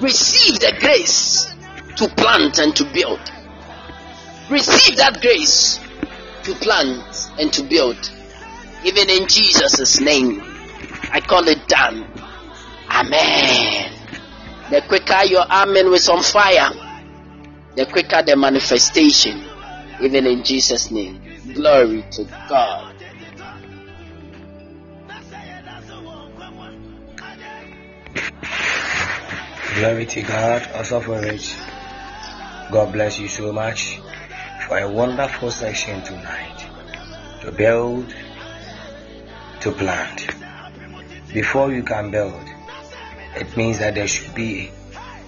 receive the grace to plant and to build. Receive that grace to plant and to build. Even in Jesus' name, I call it done. Amen. The quicker your amen with some fire, the quicker the manifestation. Even in Jesus' name. Glory to God. Glory to God. Also for rich. God bless you so much for a wonderful session tonight. To build, to plant. Before you can build, it means that there should be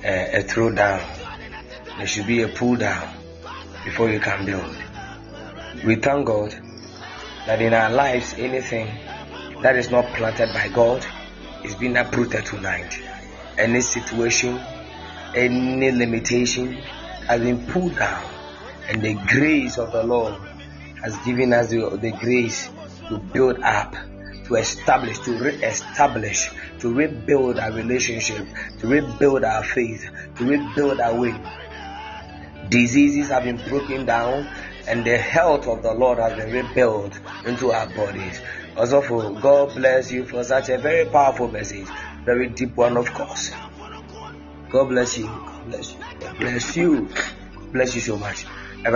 a throw down. There should be a pull down before you can build. We thank God that in our lives, anything that is not planted by God is being uprooted tonight. Any situation, any limitation has been pulled down, and the grace of the Lord has given us the grace to build up, to establish, to re-establish, to rebuild our relationship, to rebuild our faith, to rebuild our way. Diseases have been broken down, and the health of the Lord has been rebuilt into our bodies. Also, for God bless you for such a very powerful message, very deep one, of course. God bless you, bless you so much. And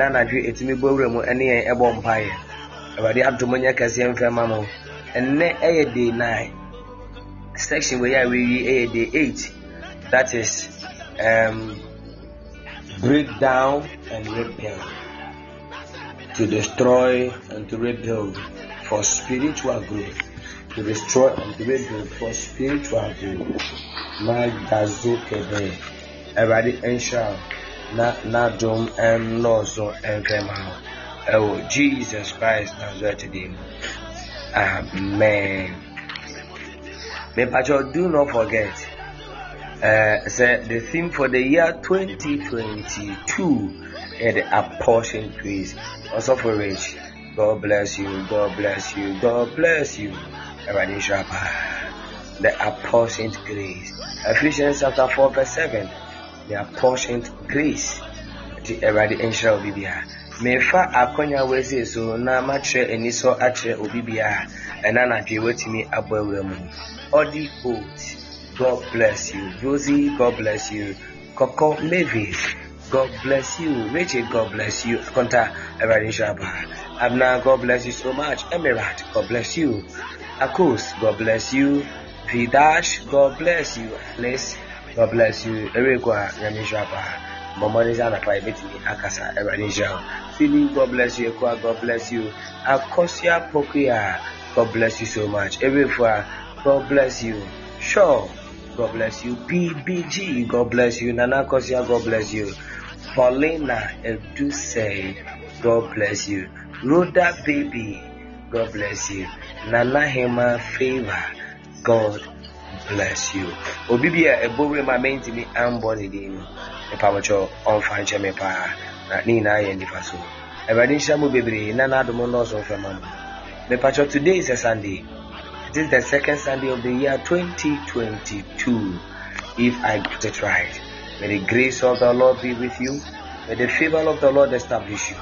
then I do it to me, Boremo, and near a bonfire. About the Abdomonia Cassian Famamo, and then a day 9, section where we a day 8, that is, break down and rebuild, to destroy and to rebuild for spiritual growth, to destroy and to rebuild for spiritual growth. My Gazuke, everybody, and shout. Nadum and Lozo and Femao. Oh, Jesus Christ, Nazareth. Amen. May Pacho, do not forget. The theme for the year 2022 is the apportion quiz. Also for rich. God bless you. God bless you. God bless you. Everybody, the apportioned grace. Ephesians chapter 4, verse 7. The apportioned grace. The eradi ensure obibia. Me fa akonya wese so na matre eniso atre obibia. Enana dwe wetimi abawremu. Odi Oat. God bless you. Rosie, God bless you. Coco Mavis, God bless you. Rachel, God bless you. Akonta eradi shaba. Abna, God bless you so much. Emirat, God bless you. Akos, God bless you. Vidash, God bless you. Alice, God bless you. Eregua, Yamishapa, Momonizana, Pibetini, Akasa, Eranija, Philly, God bless you. Equa, God bless you. Akosia Pokia, God bless you so much. Eregua, God bless you. Shaw, God bless you. PBG, God bless you. Nana Kosia, God bless you. Paulina Edusei, God bless you. Rhoda Baby, God bless you. Nana Hema Favor, God bless you. Obibia Ebore ma menti mi amboni dinu. Epawacho onfanche me pa na ni na ye ndifaso. Everybody shamu bebre na na adomo no so famamu. Mepacho, today is a Sunday. It is the second Sunday of the year 2022, if I get it right. May the grace of the Lord be with you. May the favor of the Lord establish you.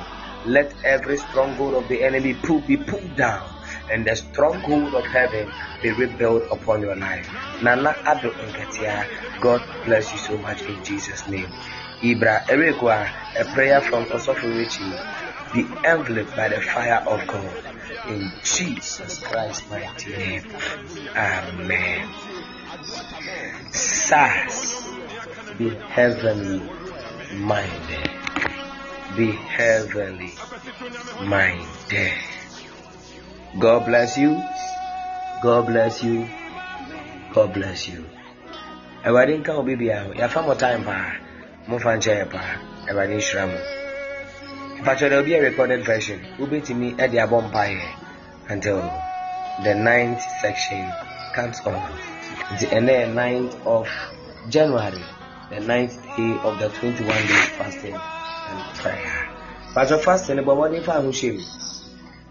Let every stronghold of the enemy be pulled down, and the stronghold of heaven be rebuilt upon your life. Nana Abdul Nketia, God bless you so much in Jesus' name. Ibra Erekwa, a prayer from Osofo Richie, be enveloped by the fire of God. In Jesus Christ's mighty name. Amen. Sirs, be heavenly minded. Be heavenly minded. God bless you. God bless you. God bless you. Ewa din ka obi bia. Ya fa mo time pa. Mo fa nche pa. Ewa din shramu. But there will be a recorded version. We'll be to me at the bonfire until the 9th section comes on. And then 9th of January, the 9th day of the 21 days fasting and prayer. But your fasting, but what if I'm shame?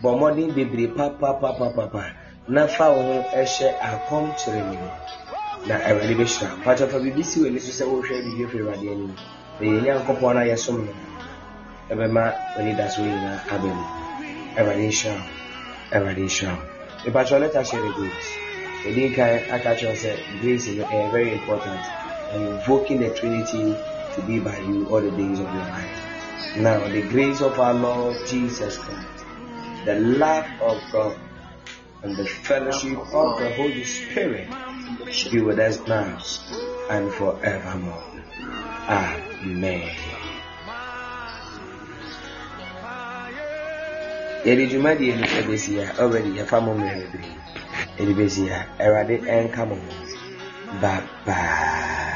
But what if baby papa, na found a share and come to me? Now I will be sure. But if I be busy, we need to say, we shall be here for a day. The young couple are here somewhere. Ebema when it does win abemu. Every nation. The pastor let us share the grace. The day can attach yourself. Grace is very important. And invoking the Trinity to be by you all the days of your life. Now the grace of our Lord Jesus Christ, the love of God, and the fellowship of the Holy Spirit should be with us now and forevermore. Amen. Yeri jumadi yeri ebesia already ya famu mehebri ebesia erade en kamu bye bye.